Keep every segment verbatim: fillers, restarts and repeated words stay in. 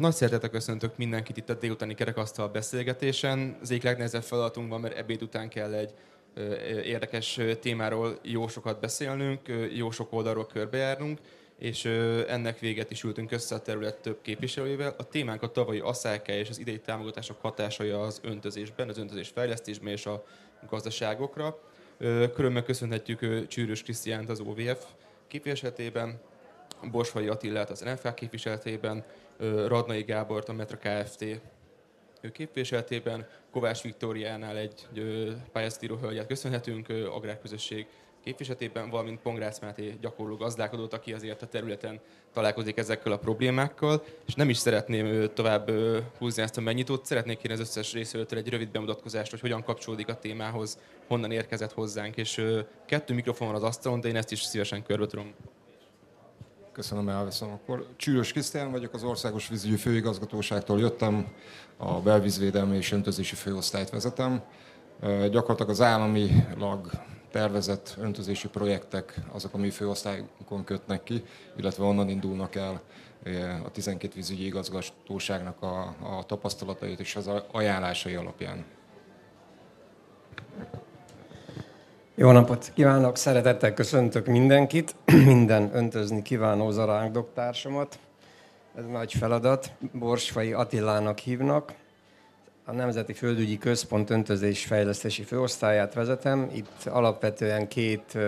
Nagy szeretettel köszöntök mindenkit itt a délutáni kerekasztal beszélgetésen. Az egyik legnehezebb feladatunk van, mert ebéd után kell egy érdekes témáról jó sokat beszélnünk, jó sok oldalról körbejárnunk, és ennek véget is ültünk össze a terület több képviselőjével. A témánk a tavalyi aszályká és az idei támogatások hatásai az öntözésben, az öntözés fejlesztésben és a gazdaságokra. Körülbelül köszönhetjük Csűrös Krisztiánt az o vé ef képviseletében, Borsfai Attilát az en ef ká képviseletében, Radnai Gábort a Metra Kft képviseletében, Kovács Viktóriánál egy pályázatíró hölgyet köszönhetünk Agrárközösség képviseletében, valamint Pongrácz Máté gyakorló gazdálkodót, aki azért a területen találkozik ezekkel a problémákkal. És nem is szeretném tovább húzni ezt a megnyitót, szeretnék kérni az összes részvevőtől egy rövid bemutatkozást, hogy hogyan kapcsolódik a témához, honnan érkezett hozzánk. És kettő mikrofon van az asztalon, de én ezt is szívesen körbe tudom. Köszönöm, elveszem akkor. Csűrös Krisztián vagyok, az Országos Vízügyi Főigazgatóságtól jöttem, a belvízvédelmi és öntözési főosztályt vezetem. Gyakorlatilag az államilag tervezett öntözési projektek azok a mi főosztályunkon kötnek ki, illetve onnan indulnak el a tizenkét vízügyi igazgatóságnak a, a tapasztalatait és az ajánlásai alapján. Jó napot kívánok! Szeretettel köszöntök mindenkit, minden öntözni kívánó zarándok társamat. Ez nagy feladat. Borsfai Attilának hívnak. A Nemzeti Földügyi Központ öntözés fejlesztési főosztályát vezetem. Itt alapvetően két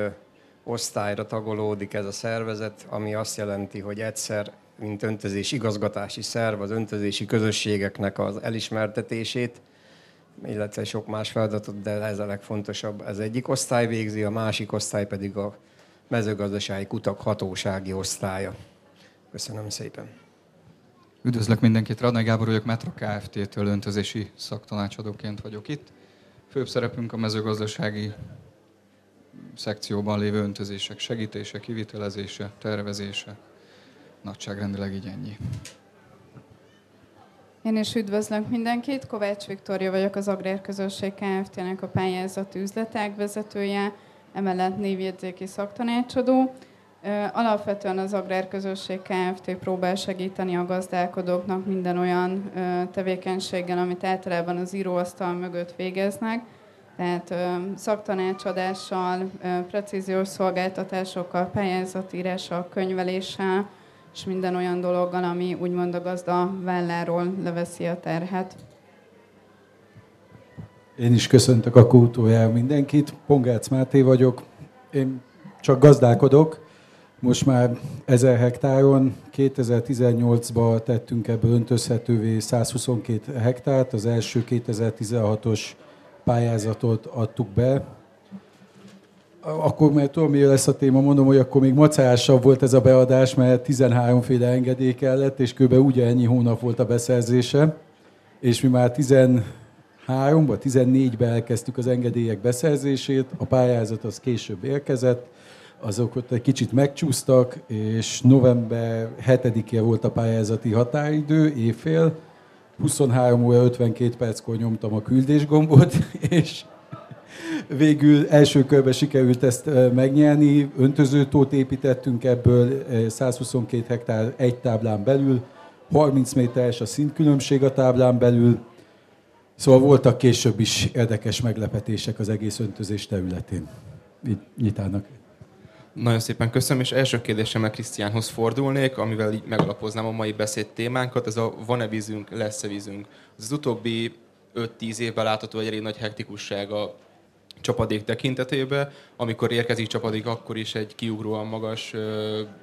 osztályra tagolódik ez a szervezet, ami azt jelenti, hogy egyszer, mint öntözés igazgatási szerv, az öntözési közösségeknek az elismertetését, illetve sok más feladatot, de ez a legfontosabb. Az egyik osztály végzi, a másik osztály pedig a mezőgazdasági kutak hatósági osztálya. Köszönöm szépen. Üdvözlök mindenkit, Radnai Gábor vagyok, Metra Kft-től öntözési szaktanácsadóként vagyok itt. Főbb szerepünk a mezőgazdasági szekcióban lévő öntözések segítése, kivitelezése, tervezése. Nagyságrendileg így ennyi. Én is üdvözlök mindenkit, Kovács Viktória vagyok, az Agrárközösség Kft-nek a pályázati üzletág vezetője, emellett névjegyzéki szaktanácsadó. Alapvetően az Agrárközösség Kft. Próbál segíteni a gazdálkodóknak minden olyan tevékenységgel, amit általában az íróasztal mögött végeznek, tehát szaktanácsadással, precíziós szolgáltatásokkal, pályázatírással, könyveléssel, és minden olyan dologgal, ami úgymond a gazda válláról leveszi a terhet. Én is köszöntök a kultúrájára mindenkit. Pongrácz Máté vagyok. Én csak gazdálkodok. Most már ezer hektáron. kétezer-tizennyolcban tettünk ebből öntözhetővé száz huszonkét hektárt. Az első kétezer-tizenhatos pályázatot adtuk be. Akkor, mert tudom, mi lesz a téma, mondom, hogy akkor még macerásabb volt ez a beadás, mert tizenhárom féle engedély kellett, és kb. Ugye ennyi hónap volt a beszerzése. És mi már tizenháromba, tizennégybe elkezdtük az engedélyek beszerzését, a pályázat az később érkezett, azok ott egy kicsit megcsúsztak, és november hetedike volt a pályázati határidő, éjfél, huszonhárom óra ötvenkét perckor nyomtam a küldésgombot, és... Végül első körben sikerült ezt megnyerni, öntözőtót építettünk ebből száz huszonkét hektár egy táblán belül, harminc méteres a szintkülönbség a táblán belül, szóval voltak később is érdekes meglepetések az egész öntözés területén. Így nyitának. Nagyon szépen köszönöm, és első kérdésemmel Krisztiánhoz fordulnék, amivel így megalapoznám a mai beszéd témánkat, ez a van-e vízünk, lesz-e vízünk. Az utóbbi öt-tíz évben látható egy elég nagy hektikusság a csapadék tekintetében. Amikor érkezik csapadék, akkor is egy kiugróan magas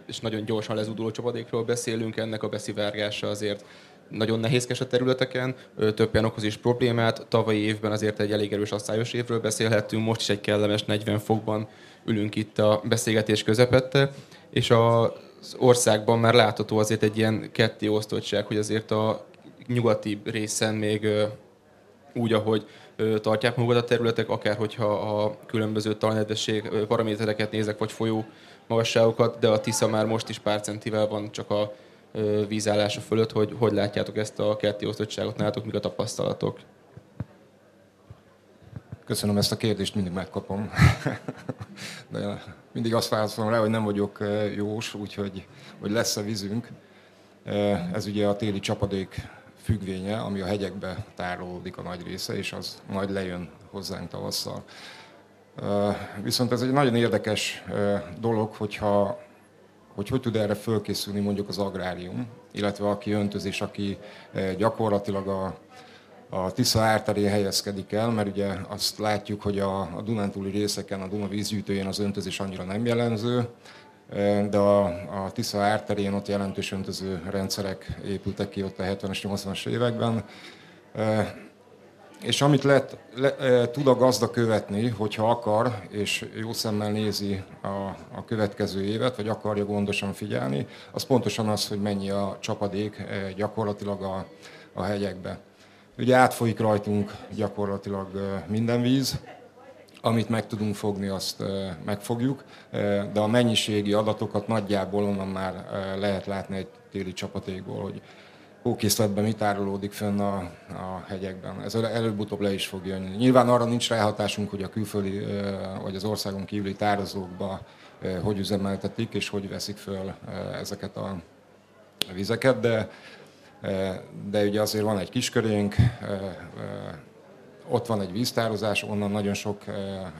és nagyon gyorsan lezúduló csapadékról beszélünk. Ennek a beszivárgása azért nagyon nehézkes a területeken, több ilyen okoz is problémát. Tavalyi évben azért egy elég erős asszályos évről beszélhetünk, most is egy kellemes negyven fokban ülünk itt a beszélgetés közepette, és az országban már látható azért egy ilyen ketté osztottság, hogy azért a nyugati részen még úgy, ahogy tartják magukat a területek, akár hogyha a különböző talajnedvesség paramétereket nézek, vagy folyó magasságokat, de a Tisza már most is pár centivel van csak a vízállása fölött, hogy hogy látjátok ezt a kerti osztottságot nálatok, mik a tapasztalatok? Köszönöm ezt a kérdést, mindig megkapom. De mindig azt válaszolom rá, hogy nem vagyok jós, úgyhogy hogy lesz a vízünk. Ez ugye a téli csapadék függvénye, ami a hegyekbe tárolódik a nagy része, és az majd lejön hozzánk tavasszal. Viszont ez egy nagyon érdekes dolog, hogyha, hogy hogy tud erre fölkészülni mondjuk az agrárium, illetve aki öntözés, aki gyakorlatilag a, a Tisza árterén helyezkedik el, mert ugye azt látjuk, hogy a, a Dunántúli részeken, a Duna vízgyűjtőjén az öntözés annyira nem jellemző, de a, a Tisza árterén ott jelentős öntöző rendszerek épültek ki ott a hetvenes, nyolcvanas években. És amit lehet, le, tud a gazda követni, hogyha akar, és jó szemmel nézi a, a következő évet, vagy akarja gondosan figyelni, az pontosan az, hogy mennyi a csapadék gyakorlatilag a, a hegyekbe. Ugye átfolyik rajtunk gyakorlatilag minden víz, amit meg tudunk fogni, azt megfogjuk, de a mennyiségi adatokat nagyjából onnan már lehet látni egy téli csapadékból, hogy hókészletben mi tárolódik fönn a, a hegyekben. Ez előbb-utóbb le is fog jönni. Nyilván arra nincs ráhatásunk, hogy a külföldi, vagy az országon kívüli tározókba hogy üzemeltetik és hogy veszik föl ezeket a vizeket, de, de ugye azért van egy kiskörénk, ott van egy víztározás, onnan nagyon sok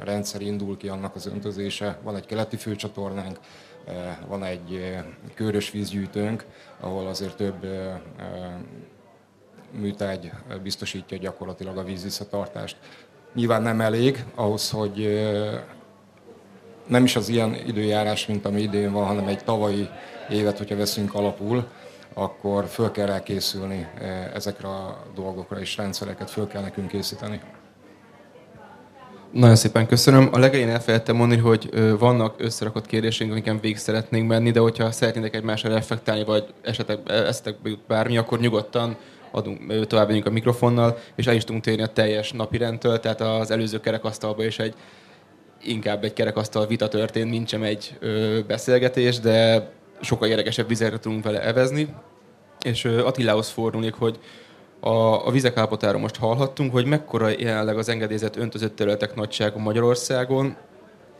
rendszer indul ki, annak az öntözése. Van egy keleti főcsatornánk, van egy körös vízgyűjtőnk, ahol azért több műtárgy biztosítja gyakorlatilag a vízvisszatartást. Nyilván nem elég ahhoz, hogy nem is az ilyen időjárás, mint ami idén van, hanem egy tavalyi évet, hogyha veszünk alapul, akkor föl kell rá készülni ezekre a dolgokra, és rendszereket föl kell nekünk készíteni. Nagyon szépen köszönöm. A legelején elfelejtettem mondani, hogy vannak összerakott kérdéseink, amiken végig szeretnénk menni, de hogyha szeretnétek egymásra reflektálni, vagy esetek bármi, akkor nyugodtan adunk, tovább megyünk a mikrofonnal, és el is tudunk térni a teljes napirendtől, tehát az előző kerekasztalban is egy, inkább egy kerekasztal vita történt, mint sem egy beszélgetés, de sokkal érdekesebb vizekre tudunk vele evezni. És Attilához fordulnék, hogy a, a vizek állapotáról most hallhattunk, hogy mekkora jelenleg az engedélyezett öntözött területek nagysága Magyarországon,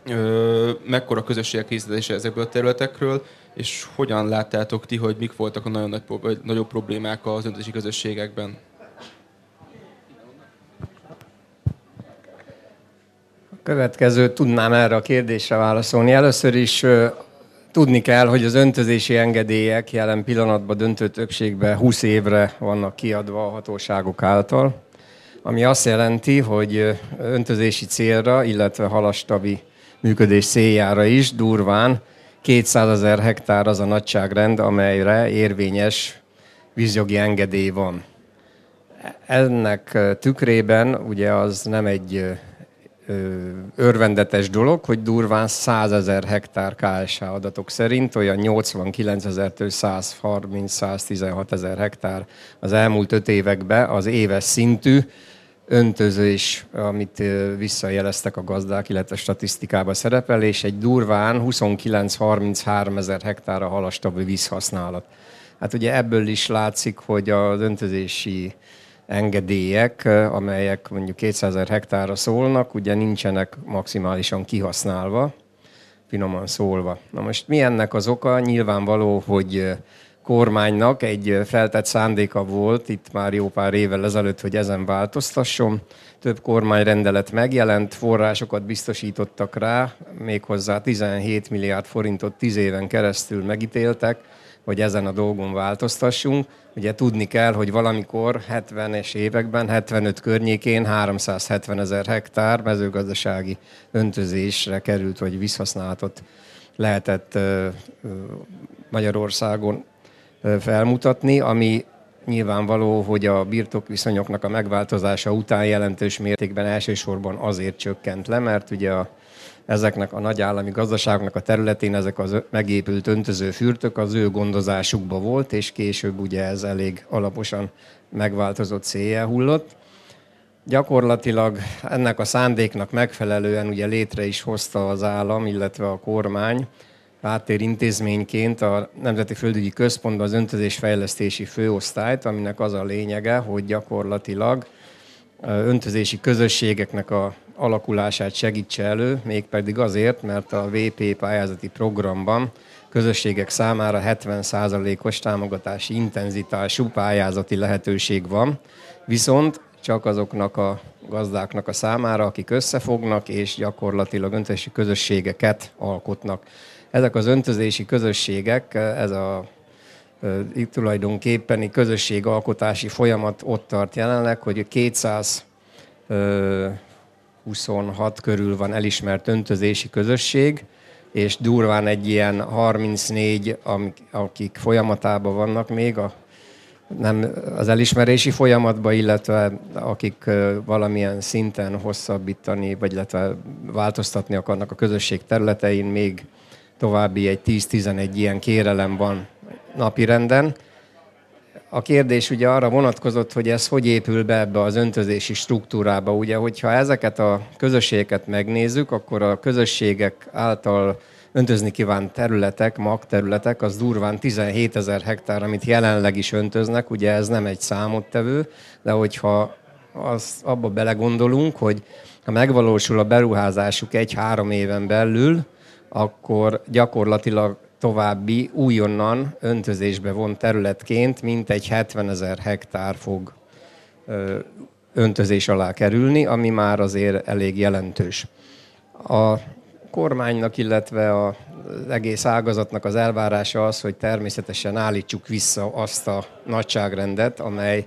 ö, mekkora közösségek készítése ezekből a területekről, és hogyan láttátok ti, hogy mik voltak a nagyon nagy, nagyobb problémák az öntözési közösségekben? A következő tudnám erre a kérdésre válaszolni. Először is tudni kell, hogy az öntözési engedélyek jelen pillanatban döntő többségben húsz évre vannak kiadva a hatóságok által, ami azt jelenti, hogy öntözési célra, illetve halastavi működés céljára is durván kétszázezer hektár az a nagyságrend, amelyre érvényes vízjogi engedély van. Ennek tükrében ugye az nem egy örvendetes dolog, hogy durván százezer hektár ká es há adatok szerint, olyan nyolcvankilencezertől százharminc-száztizenhatezer hektár az elmúlt öt években az éves szintű öntözés, amit visszajeleztek a gazdák, illetve statisztikában szerepel, és egy durván huszonkilenc-harminchárom ezer hektár a halastavi vízhasználat. Hát ugye ebből is látszik, hogy az öntözési engedélyek, amelyek mondjuk kétszázezer hektárra szólnak, ugye nincsenek maximálisan kihasználva, finoman szólva. Na most mi ennek az oka? Nyilvánvaló, hogy kormánynak egy feltett szándéka volt itt már jó pár évvel ezelőtt, hogy ezen változtasson. Több kormányrendelet megjelent, forrásokat biztosítottak rá, méghozzá tizenhét milliárd forintot tíz éven keresztül megítéltek, hogy ezen a dolgon változtassunk. Ugye tudni kell, hogy valamikor hetvenes években, hetvenöt környékén háromszázhetvenezer hektár mezőgazdasági öntözésre került, vagy vízhasználatot lehetett Magyarországon felmutatni, ami nyilvánvaló, hogy a birtokviszonyoknak a megváltozása után jelentős mértékben elsősorban azért csökkent le, mert ugye a ezeknek a nagy állami gazdaságoknak a területén ezek az megépült öntözőfürtök az ő gondozásukba volt, és később ugye ez elég alaposan megváltozott széjjel hullott. Gyakorlatilag ennek a szándéknak megfelelően ugye létre is hozta az állam, illetve a kormány háttérintézményként a Nemzeti Földügyi Központban az öntözésfejlesztési főosztályt, aminek az a lényege, hogy gyakorlatilag öntözési közösségeknek a alakulását segítse elő, mégpedig azért, mert a vé pé pályázati programban közösségek számára hetven százalékos támogatási intenzitású pályázati lehetőség van, viszont csak azoknak a gazdáknak a számára, akik összefognak és gyakorlatilag öntési közösségeket alkotnak. Ezek az öntözési közösségek, ez a itt tulajdonképpeni közösségalkotási folyamat ott tart jelenleg, hogy kétszázhuszonhat körül van elismert öntözési közösség, és durván egy ilyen harmincnégy, akik folyamatában vannak még a, nem, az elismerési folyamatban, illetve akik valamilyen szinten hosszabbítani, vagy illetve változtatni akarnak a közösség területein, még további egy tíz-tizenegy ilyen kérelem van napirenden. A kérdés ugye arra vonatkozott, hogy ez hogy épül be ebbe az öntözési struktúrába. Ugye, hogyha ezeket a közösségeket megnézzük, akkor a közösségek által öntözni kívánt területek, magterületek, az durván tizenhétezer hektár, amit jelenleg is öntöznek. Ugye ez nem egy számottevő, de hogyha az, abba belegondolunk, hogy ha megvalósul a beruházásuk egy-három éven belül, akkor gyakorlatilag további újonnan öntözésbe vont területként mintegy hetvenezer hektár fog öntözés alá kerülni, ami már azért elég jelentős. A kormánynak, illetve az egész ágazatnak az elvárása az, hogy természetesen állítsuk vissza azt a nagyságrendet, amely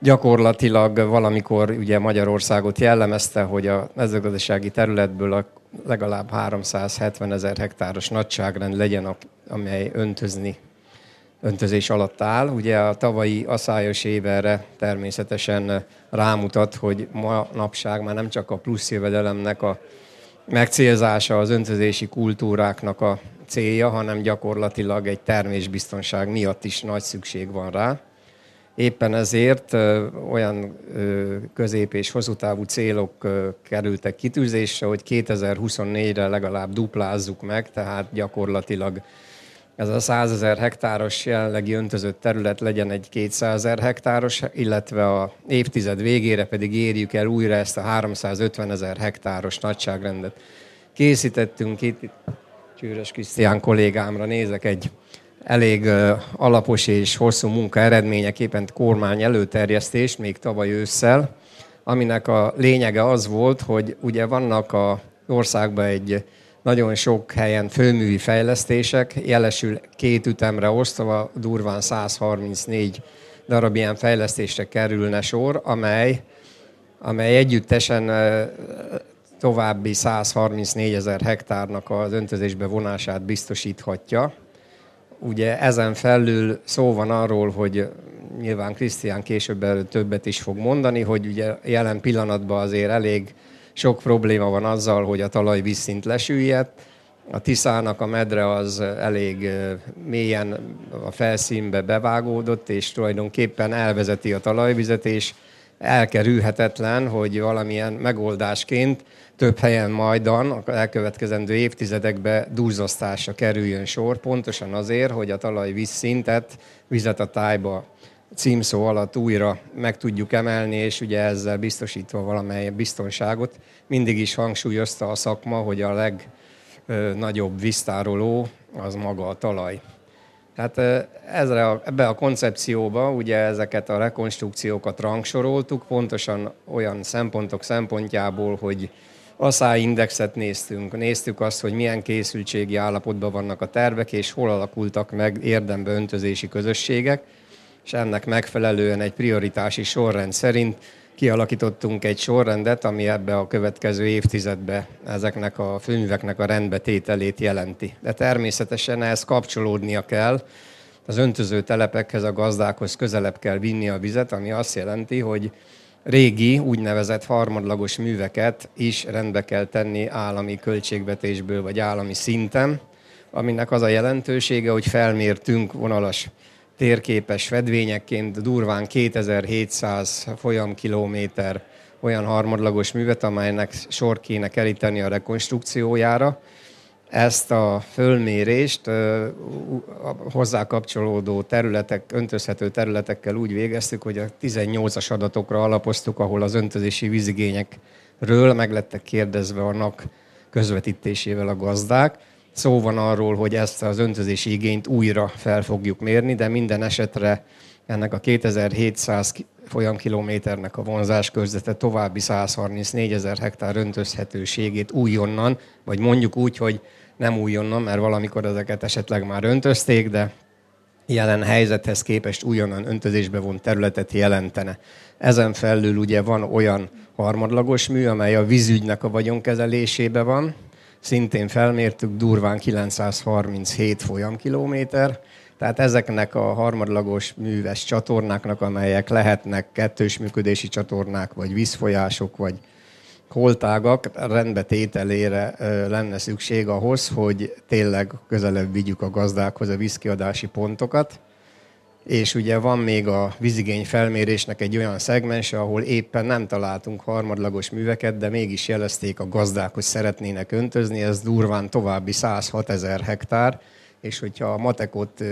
gyakorlatilag valamikor ugye Magyarországot jellemezte, hogy a mezőgazdasági területből a legalább háromszázhetvenezer hektáros nagyságrend legyen, amely öntözni, öntözés alatt áll. Ugye a tavalyi aszályos év erre természetesen rámutat, hogy manapság már nem csak a plusz jövedelemnek a megcélzása az öntözési kultúráknak a célja, hanem gyakorlatilag egy termésbiztonság miatt is nagy szükség van rá. Éppen ezért olyan közép- és hosszútávú célok kerültek kitűzésre, hogy kétezerhuszonnégyre legalább duplázzuk meg, tehát gyakorlatilag ez a százezer hektáros jelenlegi öntözött terület legyen egy kétszázezer hektáros, illetve a évtized végére pedig érjük el újra ezt a háromszázötvenezer hektáros nagyságrendet. Készítettünk itt, itt Csűrös Krisztián kollégámra nézek, egy elég alapos és hosszú munka eredményeképpen kormány előterjesztést még tavaly ősszel, aminek a lényege az volt, hogy ugye vannak a országban egy nagyon sok helyen főművi fejlesztések, jelesül két ütemre osztva durván százharmincnégy darab ilyen fejlesztésre kerülne sor, amely, amely együttesen további százharminc négyezer hektárnak az öntözésbe vonását biztosíthatja. Ugye ezen felül szó van arról, hogy nyilván Krisztián később erről többet is fog mondani, hogy ugye jelen pillanatban azért elég sok probléma van azzal, hogy a talaj vízszint lesüllyed. A Tiszának a medre az elég mélyen a felszínbe bevágódott, és tulajdonképpen elvezeti a talajvizet, és elkerülhetetlen, hogy valamilyen megoldásként több helyen majdan a elkövetkezendő évtizedekben duzzasztásra kerüljön sor, pontosan azért, hogy a talajvízszintet, vizet a tájba címszó alatt újra meg tudjuk emelni, és ugye ezzel biztosítva valamely biztonságot. Mindig is hangsúlyozta a szakma, hogy a legnagyobb víztároló az maga a talaj. Hát ezre a, ebbe a koncepcióba ugye ezeket a rekonstrukciókat rangsoroltuk, pontosan olyan szempontok szempontjából, hogy aszályindexet néztünk, néztük azt, hogy milyen készültségi állapotban vannak a tervek, és hol alakultak meg érdembe öntözési közösségek, és ennek megfelelően egy prioritási sorrend szerint kialakítottunk egy sorrendet, ami ebbe a következő évtizedbe ezeknek a főműveknek a rendbetételét jelenti. De természetesen ehhez kapcsolódnia kell, az öntöző telepekhez, a gazdákhoz közelebb kell vinni a vizet, ami azt jelenti, hogy régi úgynevezett harmadlagos műveket is rendbe kell tenni állami költségvetésből vagy állami szinten, aminek az a jelentősége, hogy felmértünk vonalas térképes fedvényekként durván kétezerhétszáz folyamkilométer olyan harmadlagos művet, amelynek sor kéne keríteni a rekonstrukciójára. Ezt a fölmérést a hozzákapcsolódó területek, öntözhető területekkel úgy végeztük, hogy a tizennyolcas adatokra alapoztuk, ahol az öntözési vízigények ről meglettek kérdezve a NAK közvetítésével a gazdák. Szó van arról, hogy ezt az öntözési igényt újra fel fogjuk mérni, de minden esetre ennek a kétezer-hétszáz folyamkilométernek a vonzás körzete további százharmincnégyezer hektár öntözhetőségét újonnan, vagy mondjuk úgy, hogy nem újonnan, mert valamikor ezeket esetleg már öntözték, de jelen helyzethez képest újonnan öntözésbe vont területet jelentene. Ezen felül ugye van olyan harmadlagos mű, amely a vízügynek a vagyonkezelésébe van. Szintén felmértük, durván kilencszázharminchét folyamkilométer. Tehát ezeknek a harmadlagos műves csatornáknak, amelyek lehetnek kettős működési csatornák, vagy vízfolyások, vagy holtágak, rendbetételére lenne szükség ahhoz, hogy tényleg közelebb vigyük a gazdákhoz a vízkiadási pontokat. És ugye van még a vízigény felmérésnek egy olyan szegmense, ahol éppen nem találtunk harmadlagos műveket, de mégis jelezték a gazdák, hogy szeretnének öntözni. Ez durván további százhatezer hektár, és hogyha a matekot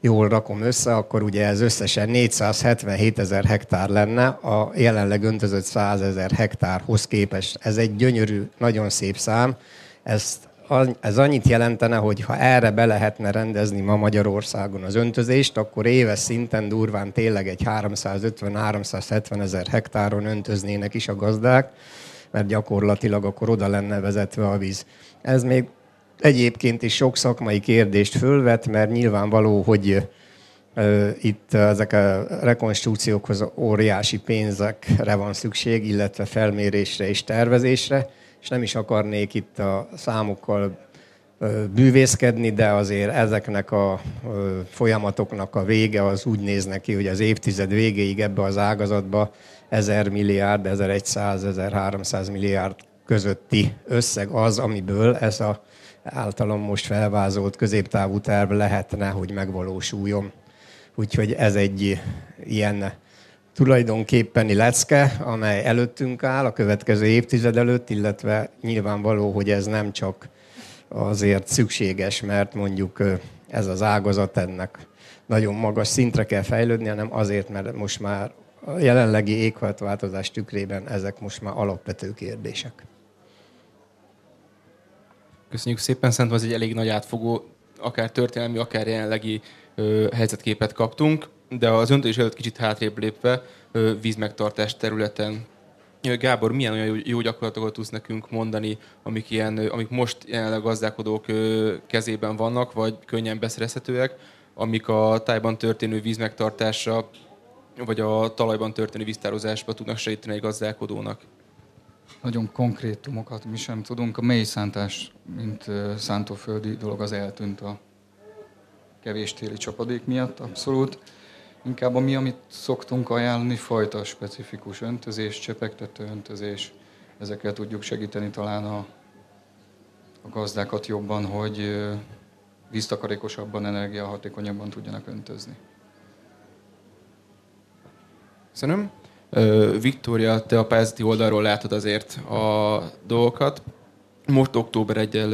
jól rakom össze, akkor ugye ez összesen négyszázhetvenhétezer hektár lenne a jelenleg öntözött százezer hektárhoz képest. Ez egy gyönyörű, nagyon szép szám. Ezt, ez annyit jelentene, hogy ha erre be lehetne rendezni ma Magyarországon az öntözést, akkor éves szinten durván tényleg egy háromszázötven-háromszázhetvenezer hektáron öntöznének is a gazdák, mert gyakorlatilag akkor oda lenne vezetve a víz. Ez még egyébként is sok szakmai kérdést fölvet, mert nyilvánvaló, hogy itt ezek a rekonstrukciókhoz óriási pénzekre van szükség, illetve felmérésre és tervezésre, és nem is akarnék itt a számokkal bűvészkedni, de azért ezeknek a folyamatoknak a vége az úgy néz neki, hogy az évtized végéig ebbe az ágazatba ezer milliárd, ezerszáz, ezerháromszáz milliárd közötti összeg az, amiből ez a általam most felvázolt középtávú terv lehetne, hogy megvalósuljon. Úgyhogy ez egy ilyen tulajdonképpeni lecke, amely előttünk áll a következő évtized előtt, illetve nyilvánvaló, hogy ez nem csak azért szükséges, mert mondjuk ez az ágazat ennek nagyon magas szintre kell fejlődni, hanem azért, mert most már a jelenlegi éghajlatváltozás tükrében ezek most már alapvető kérdések. Köszönjük szépen, szerintem ez egy elég nagy átfogó, akár történelmi, akár jelenlegi ö, helyzetképet kaptunk, de az öntözés előtt kicsit hátrébb lépve ö, vízmegtartás területen. Gábor, milyen olyan jó gyakorlatokat tudsz nekünk mondani, amik, ilyen, amik most jelenleg gazdálkodók ö, kezében vannak, vagy könnyen beszerezhetőek, amik a tájban történő vízmegtartásra, vagy a talajban történő víztározásba tudnak segíteni egy gazdálkodónak? Nagyon konkrétumokat mi sem tudunk. A mélyszántás, mint szántóföldi dolog, az eltűnt a kevés téli csapadék miatt abszolút. Inkább ami, amit szoktunk ajánlani, fajta specifikus öntözés, csepegtető öntözés. Ezekkel tudjuk segíteni talán a, a gazdákat jobban, hogy víztakarékosabban, energiahatékonyabban tudjanak öntözni. Köszönöm. Viktória, te a pályázati oldalról látod azért a dolgokat. Most október elsedik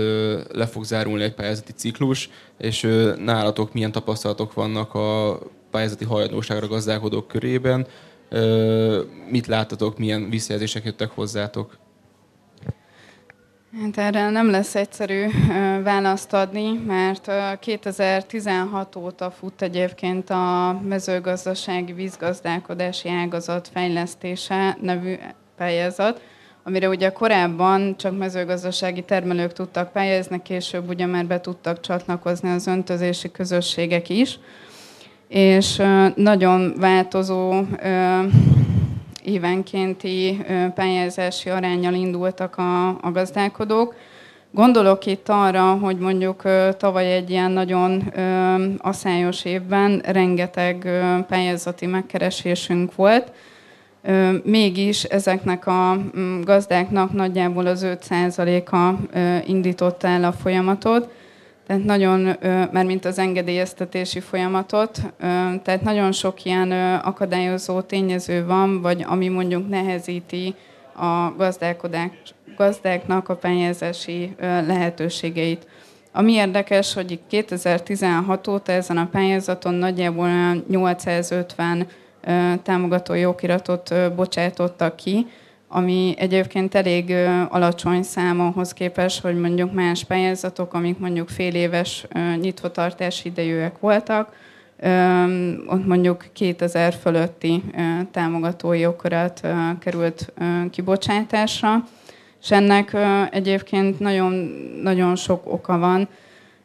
le fog zárulni egy pályázati ciklus, és nálatok milyen tapasztalatok vannak a pályázati hajlandóságra gazdálkodók körében? Mit láttatok, milyen visszajelzések jöttek hozzátok? Hát erre nem lesz egyszerű választ adni, mert kétezer-tizenhat óta fut egyébként a mezőgazdasági vízgazdálkodási ágazat fejlesztése nevű pályázat, amire ugye korábban csak mezőgazdasági termelők tudtak pályázni, később ugye már be tudtak csatlakozni az öntözési közösségek is, és nagyon változó évenkénti pályázási aránnyal indultak a, a gazdálkodók. Gondolok itt arra, hogy mondjuk tavaly egy ilyen nagyon aszályos évben rengeteg pályázati megkeresésünk volt. Mégis ezeknek a gazdáknak nagyjából az öt százaléka indította el a folyamatot, tehát nagyon, már mint az engedélyeztetési folyamatot, tehát nagyon sok ilyen akadályozó tényező van, vagy ami mondjuk nehezíti a gazdáknak a pályázási lehetőségeit. Ami érdekes, hogy kétezer-tizenhat óta ezen a pályázaton nagyjából nyolcszázötven támogató jogiratot bocsátottak ki, ami egyébként elég alacsony szám ahhoz képest, hogy mondjuk más pályázatok, amik mondjuk fél éves nyitvatartási idejűek voltak, ott mondjuk kétezer fölötti támogatói jogkörát került kibocsátásra, és ennek egyébként nagyon, nagyon sok oka van.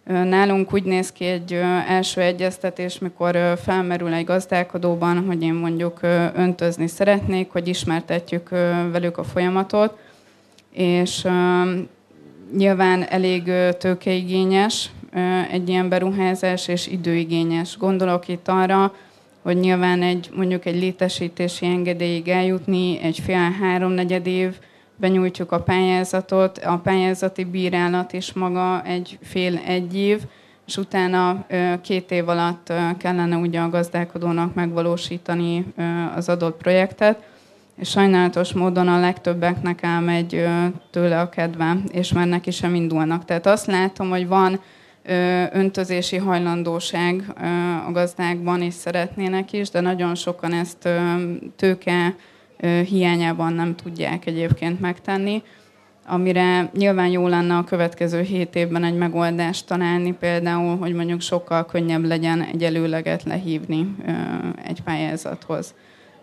Nálunk úgy néz ki egy első egyeztetés, mikor felmerül egy gazdálkodóban, hogy én mondjuk öntözni szeretnék, hogy ismertetjük velük a folyamatot, és nyilván elég tőkeigényes egy ilyen beruházás és időigényes. Gondolok itt arra, hogy nyilván egy, mondjuk egy létesítési engedélyig eljutni, egy fél-háromnegyed év, benyújtjuk a pályázatot, a pályázati bírálat is maga egy fél-egy év, és utána két év alatt kellene ugye a gazdálkodónak megvalósítani az adott projektet, és sajnálatos módon a legtöbbeknek elmegy tőle a kedve, és már neki sem indulnak. Tehát azt látom, hogy van öntözési hajlandóság a gazdákban, és szeretnének is, de nagyon sokan ezt tőke hiányában nem tudják egyébként megtenni, amire nyilván jó lenne a következő hét évben egy megoldást találni, például, hogy mondjuk sokkal könnyebb legyen egy előleget lehívni egy pályázathoz.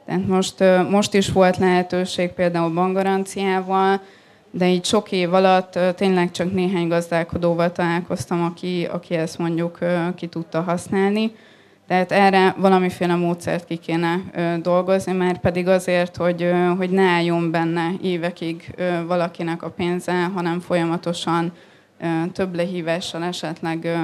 Tehát most, most is volt lehetőség például bankgaranciával, de így sok év alatt tényleg csak néhány gazdálkodóval találkoztam, aki, aki ezt mondjuk ki tudta használni. Tehát erre valamiféle módszert ki kéne dolgozni, mert pedig azért, hogy, hogy ne álljon benne évekig valakinek a pénze, hanem folyamatosan több lehívással esetleg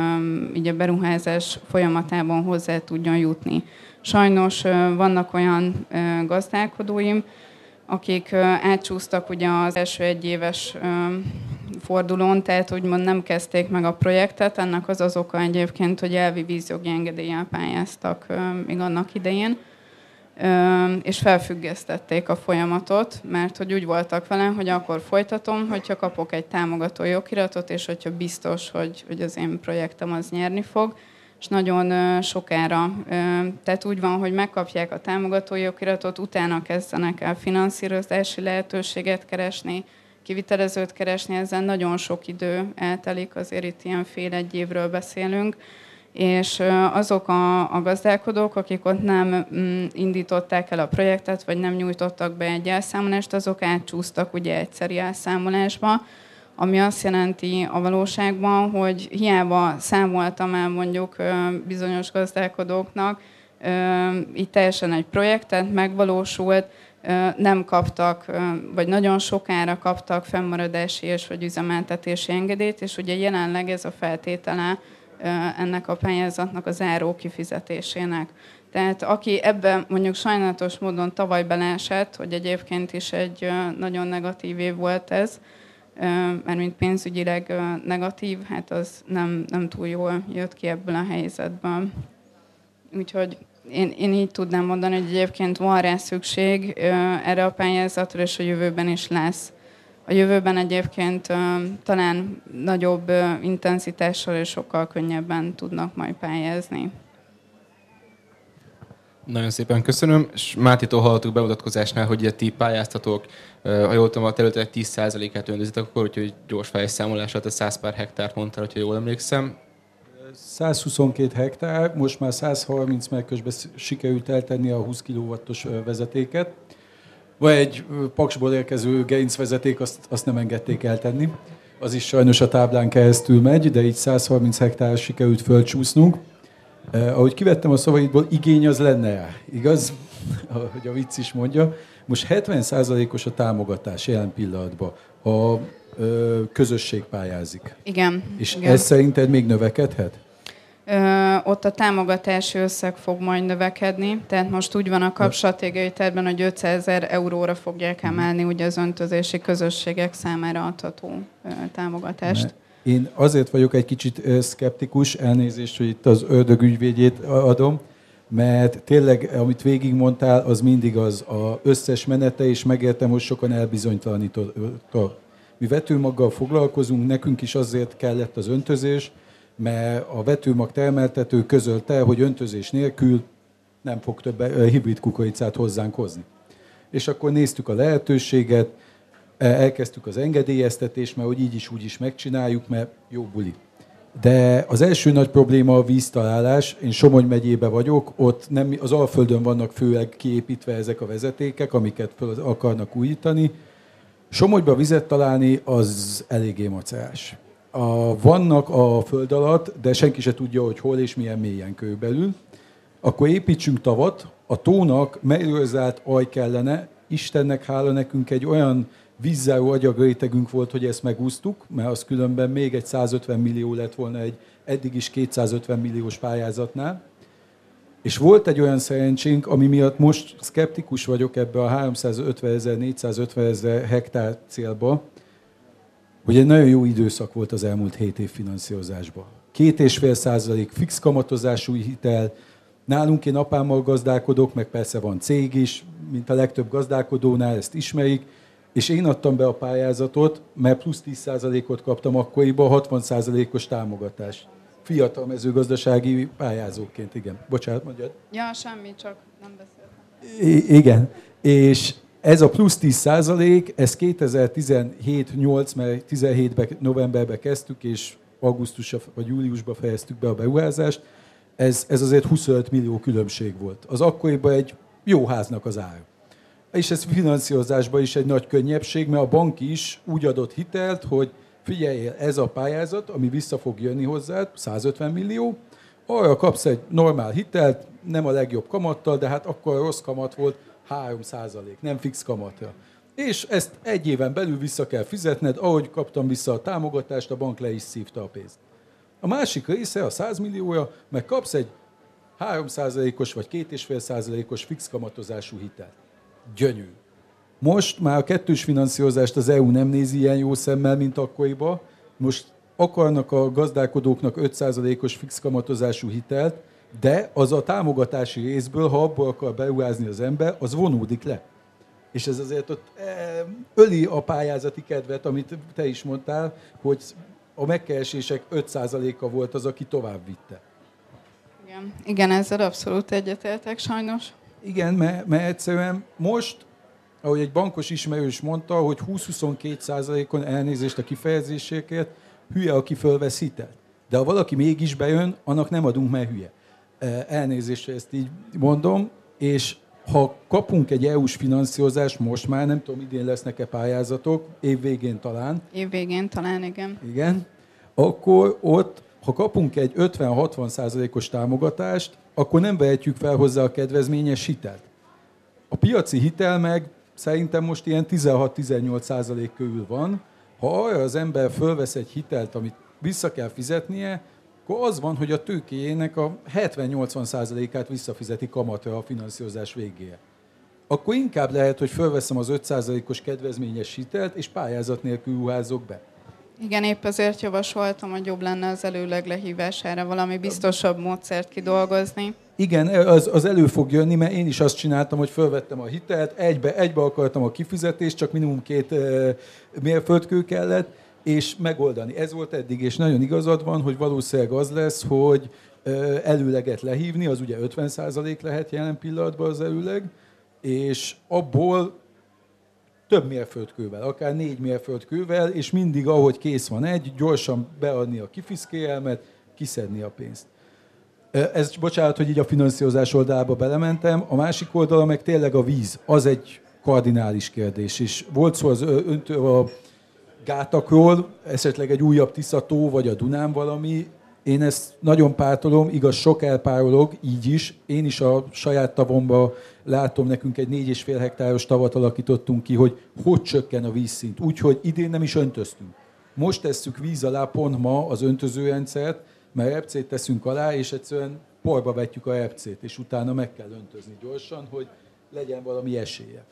így a beruházás folyamatában hozzá tudjon jutni. Sajnos vannak olyan gazdálkodóim, akik átcsúsztak ugye az első egyéves fordulón, tehát úgymond nem kezdték meg a projektet, ennek az az oka egyébként, hogy elvi vízjogi engedéllyel pályáztak még annak idején, és felfüggesztették a folyamatot, mert hogy úgy voltak vele, hogy akkor folytatom, hogyha kapok egy támogató jogiratot, és hogyha biztos, hogy, hogy az én projektem az nyerni fog, és nagyon sokára. Tehát úgy van, hogy megkapják a támogató jogiratot, utána kezdenek el finanszírozási lehetőséget keresni, kivitelezőt keresni, ezen nagyon sok idő eltelik, azért itt ilyen fél-egy évről beszélünk, és azok a, a gazdálkodók, akik ott nem indították el a projektet, vagy nem nyújtottak be egy elszámolást, azok átcsúsztak ugye egyszeri elszámolásba, ami azt jelenti a valóságban, hogy hiába számoltam el mondjuk bizonyos gazdálkodóknak, itt teljesen egy projektet megvalósult, nem kaptak, vagy nagyon sokára kaptak fennmaradási és vagy üzemeltetési engedélyt, és ugye jelenleg ez a feltétele ennek a pályázatnak a záró kifizetésének. Tehát aki ebben mondjuk sajnálatos módon tavaly beleesett, hogy egyébként is egy nagyon negatív év volt ez, mert mint pénzügyileg negatív, hát az nem, nem túl jól jött ki ebből a helyzetből. Úgyhogy Én, én így tudnám mondani, hogy egyébként van rá szükség erre a pályázatra, és a jövőben is lesz. A jövőben egyébként talán nagyobb intenzitással és sokkal könnyebben tudnak majd pályázni. Nagyon szépen köszönöm, és Mátitól hallottuk bemutatkozásnál, hogy a ti pályáztatók, ha jól tudom, a területek tíz százalékát öntözitek akkor, úgyhogy gyors felszámolásra, tehát száz pár hektárt mondtál, hogyha jól emlékszem. száz huszonkét hektár, most már száz harminc mérkősbe sikerült eltenni a húsz kilowattos vezetéket. Van egy Paksból érkező gerincvezeték, azt, azt nem engedték eltenni. Az is sajnos a táblán keresztül megy, de így száz harminc hektár sikerült fölcsúsznunk. Eh, ahogy kivettem a szavaidból, igény az lenne rá, igaz? Ahogy a vicc is mondja. Most hetven százalékos a támogatás jelen pillanatban. A közösség pályázik. Igen. És igen. Ez szerinted még növekedhet? Ö, ott a támogatási összeg fog majd növekedni, tehát most úgy van a kap stratégiai tervben, hogy ötszázezer euróra fogják emelni ugye az öntözési közösségek számára adható ö, támogatást. Mert én azért vagyok egy kicsit szkeptikus, elnézést, hogy itt az ördög ügyvédjét adom, mert tényleg, amit végigmondtál, az mindig az, az összes menete, és megértem, hogy sokan elbizonytalanítottak. Mi vetőmaggal foglalkozunk, nekünk is azért kellett az öntözés, mert a vetőmag termeltető közölte, hogy öntözés nélkül nem fog több hibrid kukoricát hozzánk hozni. és akkor néztük a lehetőséget, elkezdtük az engedélyeztetést, mert hogy így is, úgy is megcsináljuk, mert jó buli. De az első nagy probléma a víztalálás. Én Somogy megyében vagyok, ott nem, az Alföldön vannak főleg kiépítve ezek a vezetékek, amiket föl akarnak újítani. Somogyba vizet találni az eléggé macerás. A, vannak a föld alatt, de senki se tudja, hogy hol és milyen mélyen körülbelül. Akkor építsünk tavat, a tónak mellőrzált aj kellene, Istennek hála nekünk egy olyan vízzáró agyagrétegünk volt, hogy ezt megúsztuk, mert az különben még egy százötven millió lett volna egy eddig is kétszázötven milliós pályázatnál. És volt egy olyan szerencsénk, ami miatt most szkeptikus vagyok ebbe a háromszázötven ezer négyszázötven ezer hektár célba, hogy egy nagyon jó időszak volt az elmúlt hét év finanszírozásban. Két és fél százalék fix kamatozású hitel. Nálunk én apámmal gazdálkodok, meg persze van cég is, mint a legtöbb gazdálkodónál, ezt ismerik. És én adtam be a pályázatot, mert plusz tíz százalékot kaptam akkoriban, hatvan százalékos támogatást. Fiatal mezőgazdasági pályázóként, igen. Bocsánat, mondjad. Ja, semmi, csak nem beszéltem. I- igen, és ez a plusz tíz százalék, ez kétezer-tizenhét nyolc, mert tizenhétben novemberben kezdtük, és augusztusban vagy júliusban fejeztük be a beruházást, ez, ez azért huszonöt millió különbség volt. Az akkoriban egy jó háznak az ára. És ez finanszírozásban is egy nagy könnyebbség, mert a bank is úgy adott hitelt, hogy figyeljél, ez a pályázat, ami vissza fog jönni hozzád, százötven millió, arra kapsz egy normál hitelt, nem a legjobb kamattal, de hát akkor rossz kamat volt, három százalék, nem fix kamatra. És ezt egy éven belül vissza kell fizetned, ahogy kaptam vissza a támogatást, a bank le is szívta a pénzt. A másik része, a száz milliója, meg kapsz egy három százalékos vagy két egész öt százalékos fix kamatozású hitelt. Gyönyű. Most már a kettős finanszírozást az é u nem nézi ilyen jó szemmel, mint akkoriban. Most akarnak a gazdálkodóknak öt százalékos fix kamatozású hitelt, de az a támogatási részből, ha abból akar beruházni az ember, az vonódik le. És ez azért ott öli a pályázati kedvet, amit te is mondtál, hogy a megkeresések öt százaléka volt az, aki tovább vitte. Igen, Igen ezzel abszolút egyetértek sajnos. Igen, mert, mert egyszerűen most, ahogy egy bankos ismerős mondta, hogy húsz-huszonkettő százalékon, elnézést a kifejezésékért, hülye, aki fölvesz hitelt. De ha valaki mégis bejön, annak nem adunk, mert hülye. Elnézést, ezt így mondom, és ha kapunk egy é u-s finanszírozást, most már nem tudom, idén lesznek-e pályázatok, év végén talán. Év végén talán, igen. Igen, akkor ott, ha kapunk egy ötven-hatvan százalékos támogatást, akkor nem vehetjük fel hozzá a kedvezményes hitelt. A piaci hitel meg szerintem most ilyen tizenhat-tizennyolc százalék körül van. Ha arra az ember fölvesz egy hitelt, amit vissza kell fizetnie, akkor az van, hogy a tőkéjének a hetven-nyolcvan százalékát visszafizeti kamatra a finanszírozás végére. Akkor inkább lehet, hogy fölveszem az öt százalékos kedvezményes hitelt, és pályázat nélkül ruházok be. Igen, épp ezért javasoltam, hogy jobb lenne az előleg lehívására valami biztosabb módszert kidolgozni. Igen, az, az elő fog jönni, mert én is azt csináltam, hogy fölvettem a hitelt, egybe, egybe akartam a kifizetést, csak minimum két e, mérföldkő kellett, és megoldani. Ez volt eddig, és nagyon igazad van, hogy valószínűleg az lesz, hogy e, előleget lehívni, az ugye ötven százalék lehet jelen pillanatban az előleg, és abból több mérföldkővel, akár négy mérföldkővel, és mindig, ahogy kész van egy, gyorsan beadni a kifiszkélelmet, kiszedni a pénzt. Ez, bocsánat, hogy így a finanszírozás oldalába belementem. A másik oldala meg tényleg a víz. Az egy kardinális kérdés is. Volt szó az öntő a gátakról, esetleg egy újabb Tisza-tó, vagy a Dunán valami. Én ezt nagyon pártolom, igaz, sok elpárolog, így is. Én is a saját tavomban látom, nekünk egy négy és fél hektáros tavat alakítottunk ki, hogy hogy csökken a vízszint. Úgyhogy idén nem is öntöztünk. Most tesszük víz alá pont ma az öntözőrendszert, mert repcét teszünk alá, és egyszerűen porba vetjük a repcét, és utána meg kell öntözni gyorsan, hogy legyen valami esélye.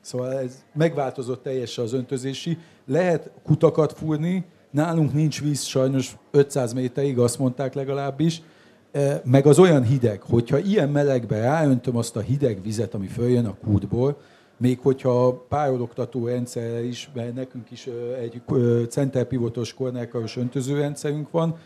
Szóval ez megváltozott teljesen az öntözési. Lehet kutakat fúrni, nálunk nincs víz sajnos ötszáz méterig, azt mondták legalábbis, meg az olyan hideg, hogyha ilyen melegbe ráöntöm azt a hideg vizet, ami följön a kútból, még hogyha párologtató rendszerre is, mert nekünk is egy centerpivotos, kornélkaros öntözőrendszerünk van,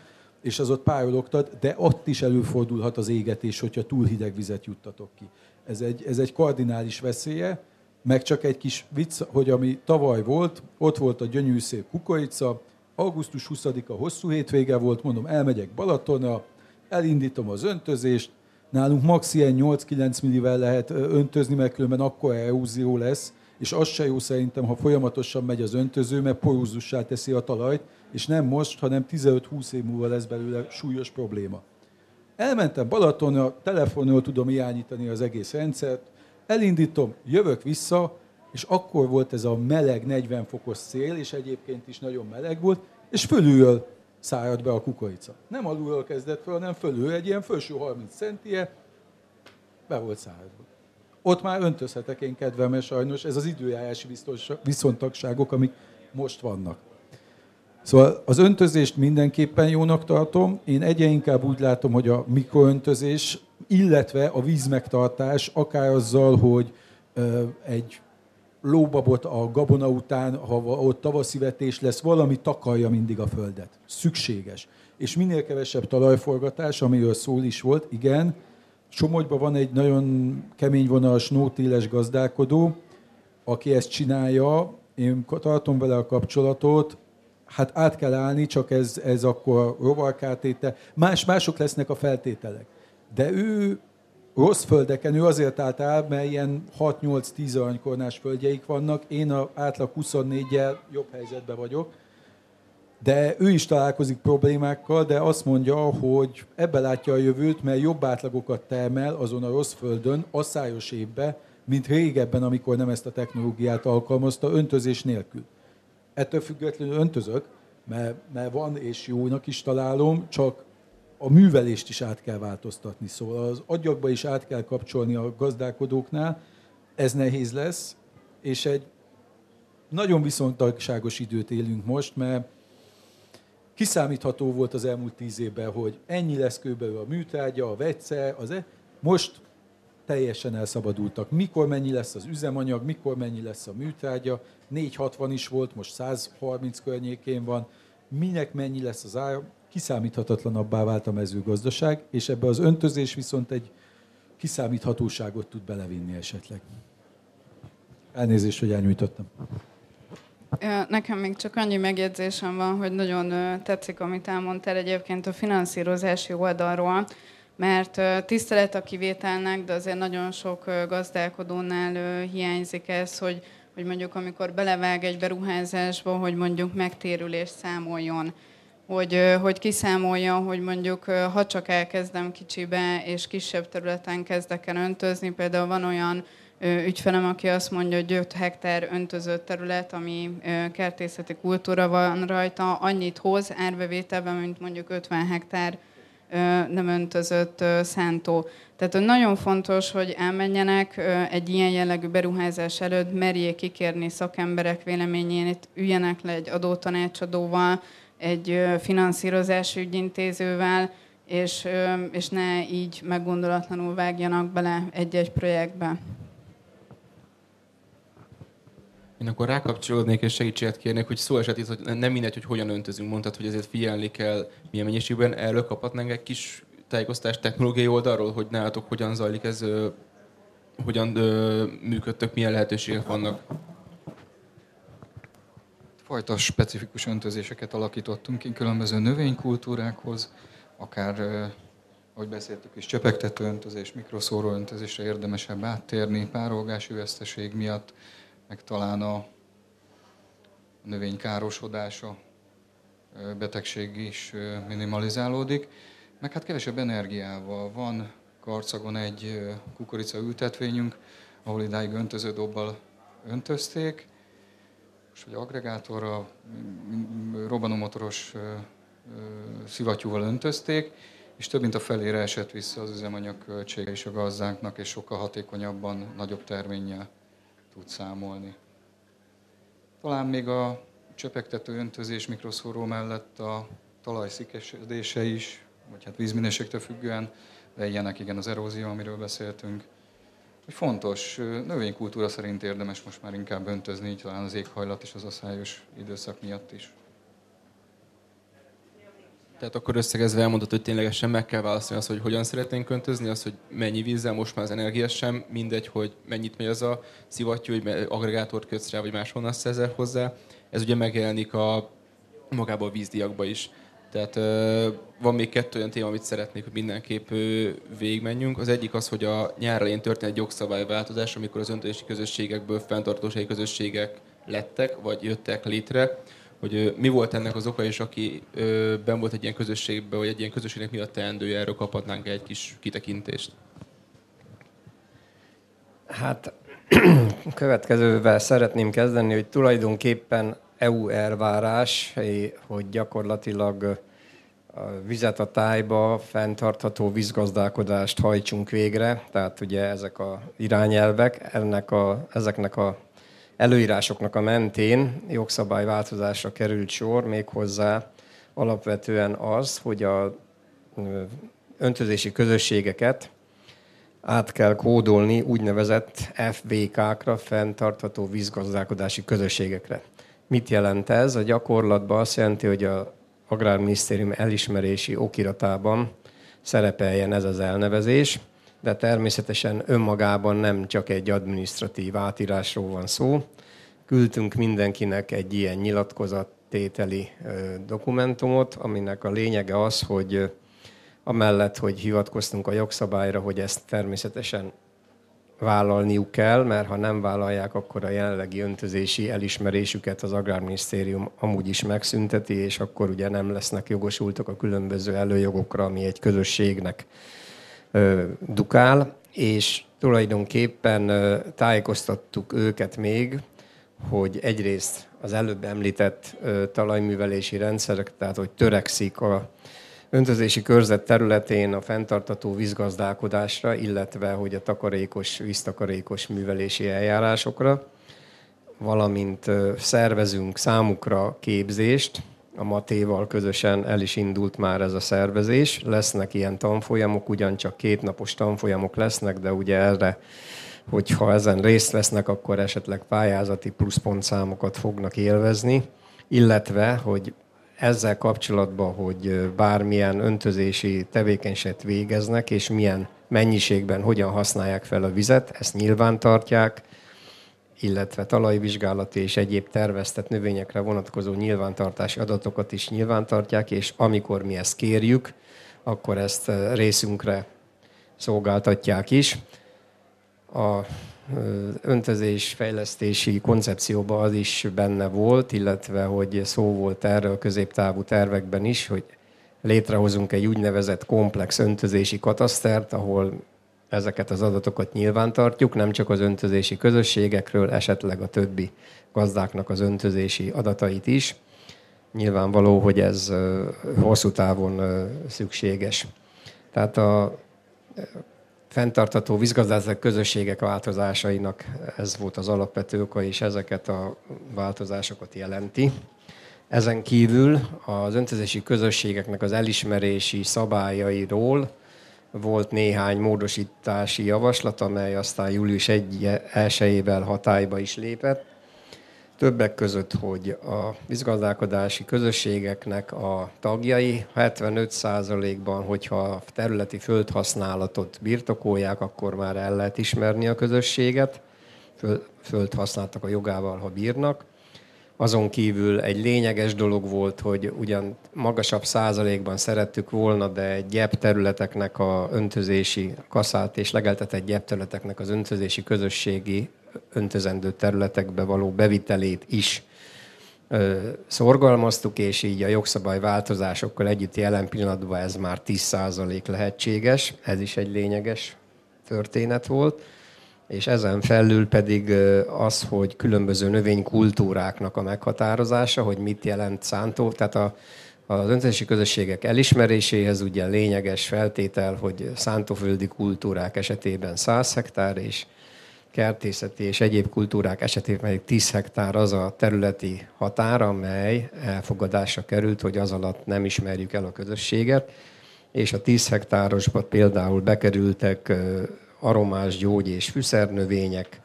és az ott pályologtat, de ott is előfordulhat az égetés, hogyha túl hideg vizet juttatok ki. Ez egy, ez egy kardinális veszélye, meg csak egy kis vicc, hogy ami tavaly volt, ott volt a gyönyörű szép kukorica, augusztus huszadika hosszú hétvége volt, mondom, elmegyek Balatonra, elindítom az öntözést, nálunk max. Ilyen nyolc-kilenc millivel lehet öntözni, mert különben akkor erúzió lesz, és az se jó szerintem, ha folyamatosan megy az öntöző, mert porózussá teszi a talajt, és nem most, hanem tizenöt-húsz év múlva lesz belőle súlyos probléma. Elmentem Balatonra, telefonról tudom irányítani az egész rendszert, elindítom, jövök vissza, és akkor volt ez a meleg negyven fokos szél, és egyébként is nagyon meleg volt, és fölülről száradt be a kukorica. Nem alulról kezdett fel, hanem fölül egy ilyen felső harminc centie, be volt száradva. Ott már öntözhetek én kedvemre sajnos, ez az időjárási viszontagságok, amik most vannak. Szóval az öntözést mindenképpen jónak tartom, én egyre inkább úgy látom, hogy a mikroöntözés, illetve a vízmegtartás, akár azzal, hogy egy lóbabot a gabona után, ha ott tavaszi vetés lesz, valami takarja mindig a földet. Szükséges. És minél kevesebb talajforgatás, amiről szól is volt, igen. Somogyban van egy nagyon kemény vonalas snótéles gazdálkodó, aki ezt csinálja, én tartom vele a kapcsolatot, hát át kell állni, csak ez, ez akkor rovarkátétel. Más, mások lesznek a feltételek. De ő rossz földeken, ő azért állt áll, mert ilyen hat-nyolc-tíz aranykornás földjeik vannak, én az átlag huszonnégyel jobb helyzetben vagyok, de ő is találkozik problémákkal, de azt mondja, hogy ebbe látja a jövőt, mert jobb átlagokat termel azon a rossz földön, asszályos évben, mint régebben, amikor nem ezt a technológiát alkalmazta, öntözés nélkül. Ettől függetlenül öntözök, mert, mert van és jónak is találom, csak a művelést is át kell változtatni, szóval az agyakba is át kell kapcsolni a gazdálkodóknál, ez nehéz lesz, és egy nagyon viszontagságos időt élünk most, mert kiszámítható volt az elmúlt tíz évben, hogy ennyi lesz körülbelül a műtrágya, a vegyszer, az e. Most teljesen elszabadultak. Mikor mennyi lesz az üzemanyag, mikor mennyi lesz a műtrágya, négyszázhatvan is volt, most száz harminc környékén van, minek mennyi lesz az ára, kiszámíthatatlanabbá vált a mezőgazdaság, és ebbe az öntözés viszont egy kiszámíthatóságot tud belevinni esetleg. Elnézést, hogy elnyújtottam. Nekem még csak annyi megjegyzésem van, hogy nagyon tetszik, amit elmondtál egyébként a finanszírozási oldalról, mert tisztelet a kivételnek, de azért nagyon sok gazdálkodónál hiányzik ez, hogy, hogy mondjuk amikor belevág egy beruházásba, hogy mondjuk megtérülést számoljon. Hogy, hogy kiszámolja, hogy mondjuk ha csak elkezdem kicsibe és kisebb területen kezdek el öntözni, például van olyan ügyfelem, aki azt mondja, hogy öt hektár öntözött terület, ami kertészeti kultúra van rajta, annyit hoz árbevételben, mint mondjuk ötven hektár nem öntözött szántó. Tehát nagyon fontos, hogy elmenjenek egy ilyen jellegű beruházás előtt, merjék kikérni szakemberek véleményét, üljenek le egy adótanácsadóval, egy finanszírozási ügyintézővel, és, és ne így meggondolatlanul vágjanak bele egy-egy projektbe. Én akkor rákapcsolódnék és segítséget kérnék, hogy szó esett itt, hogy nem mindegy, hogy hogyan öntözünk, mondtad, hogy ezért figyelni kell, milyen mennyiségben. Erről kaphatnánk egy kis tájékoztást technológiai oldalról, hogy nálatok hogyan zajlik ez, hogyan működtök, milyen lehetőségek vannak. Fajta specifikus öntözéseket alakítottunk ki különböző növénykultúrákhoz, akár, ahogy beszéltük is, csöpegtető öntözés, mikroszóró öntözésre érdemesebb áttérni, párolgási veszteség miatt, meg talán a növény károsodása, betegség is minimalizálódik. Meg hát kevesebb energiával van. Karcagon egy kukorica ültetvényünk, ahol idáig öntöző dobbal öntözték, és hogy aggregátorra, robbanomotoros szivattyúval öntözték, és több mint a felére esett vissza az üzemanyag költsége is a gazdánknak, és sokkal hatékonyabban, nagyobb terménnyel tud számolni. Talán még a csöpegtető öntözés mikroszóró mellett a talaj szikesedése is, vagy hát vízminőségtől függően, de ilyenek igen az erózió, amiről beszéltünk. Hogy fontos, növénykultúra szerint érdemes most már inkább öntözni, így talán az éghajlat és az asszályos időszak miatt is. Tehát akkor összegezve elmondható, hogy ténylegesen meg kell választani azt, hogy hogyan szeretnénk köntözni, az, hogy mennyi vízzel, most már az energia sem, mindegy, hogy mennyit megy az a szivattyú, hogy agregátort kötsz rá, vagy máshonnan szerzel hozzá. Ez ugye megjelenik a magába a vízdiakba is. Tehát van még kettő olyan téma, amit szeretnék, hogy mindenképp végigmenjünk. Az egyik az, hogy a nyár elején történt egy jogszabályváltozás, amikor az öntönési közösségekből fenntartósági közösségek lettek, vagy jöttek létre, hogy mi volt ennek az oka, és aki benn volt egy ilyen közösségben, vagy egy ilyen közösségnek mi a teendője, erről kaphatnánk egy kis kitekintést? Hát következővel szeretném kezdeni, hogy tulajdonképpen é u elvárás, hogy gyakorlatilag a vizet a tájba, fenntartható vízgazdálkodást hajtsunk végre, tehát ugye ezek a irányelvek, ennek a, ezeknek a előírásoknak a mentén jogszabályváltozásra került sor, méghozzá alapvetően az, hogy a öntözési közösségeket át kell kódolni úgynevezett ef vé ká-kra, fenntartható vízgazdálkodási közösségekre. Mit jelent ez? A gyakorlatban azt jelenti, hogy az Agrárminisztérium elismerési okiratában szerepeljen ez az elnevezés, de természetesen önmagában nem csak egy adminisztratív átírásról van szó. Küldtünk mindenkinek egy ilyen nyilatkozattételi dokumentumot, aminek a lényege az, hogy amellett, hogy hivatkoztunk a jogszabályra, hogy ezt természetesen vállalniuk kell, mert ha nem vállalják, akkor a jelenlegi öntözési elismerésüket az Agrárminisztérium amúgy is megszünteti, és akkor ugye nem lesznek jogosultak a különböző előjogokra, ami egy közösségnek dukál, és tulajdonképpen tájékoztattuk őket még, hogy egyrészt az előbb említett talajművelési rendszerek, tehát hogy törekszik a öntözési körzet területén a fenntartató vízgazdálkodásra, illetve hogy a takarékos, víztakarékos művelési eljárásokra, valamint szervezünk számukra képzést. A Matéval közösen el is indult már ez a szervezés. Lesznek ilyen tanfolyamok, ugyancsak kétnapos tanfolyamok lesznek, de ugye erre, hogyha ezen részt vesznek, akkor esetleg pályázati pluszpontszámokat fognak élvezni, illetve, hogy ezzel kapcsolatban, hogy bármilyen öntözési tevékenységet végeznek, és milyen mennyiségben hogyan használják fel a vizet, ezt nyilván tartják, illetve talajvizsgálati és egyéb terveztett növényekre vonatkozó nyilvántartási adatokat is nyilvántartják, és amikor mi ezt kérjük, akkor ezt részünkre szolgáltatják is. A öntözés fejlesztési koncepcióban az is benne volt, illetve hogy szó volt erről a középtávú tervekben is, hogy létrehozunk egy úgynevezett komplex öntözési katasztert, ahol ezeket az adatokat nyilvántartjuk, nem csak az öntözési közösségekről, esetleg a többi gazdáknak az öntözési adatait is. Nyilvánvaló, hogy ez hosszú távon szükséges. Tehát a fenntartható vízgazdálkodó közösségek változásainak ez volt az alapvető oka, és ezeket a változásokat jelenti. Ezen kívül az öntözési közösségeknek az elismerési szabályairól volt néhány módosítási javaslat, amely aztán július elsejével hatályba is lépett. Többek között, hogy a vízgazdálkodási közösségeknek a tagjai hetvenöt százalékban, hogyha a területi földhasználatot birtokolják, akkor már el lehet ismerni a közösséget, földhasználtak a jogával, ha bírnak. Azon kívül egy lényeges dolog volt, hogy ugyan magasabb százalékban szerettük volna, de gyep területeknek a öntözési kaszát és legeltetett gyep területeknek az öntözési közösségi öntözendő területekbe való bevitelét is ö, szorgalmaztuk, és így a jogszabály változásokkal együtt jelen pillanatban ez már tíz százalék lehetséges. Ez is egy lényeges történet volt. És ezen felül pedig az, hogy különböző növénykultúráknak a meghatározása, hogy mit jelent szántó. Tehát a, az öntözési közösségek elismeréséhez ugye lényeges feltétel, hogy szántóföldi kultúrák esetében száz hektár, és kertészeti és egyéb kultúrák esetében tíz hektár az a területi határ, amely elfogadásra került, hogy az alatt nem ismerjük el a közösséget. És a tíz hektárosba például bekerültek aromás, gyógy és fűszernövények,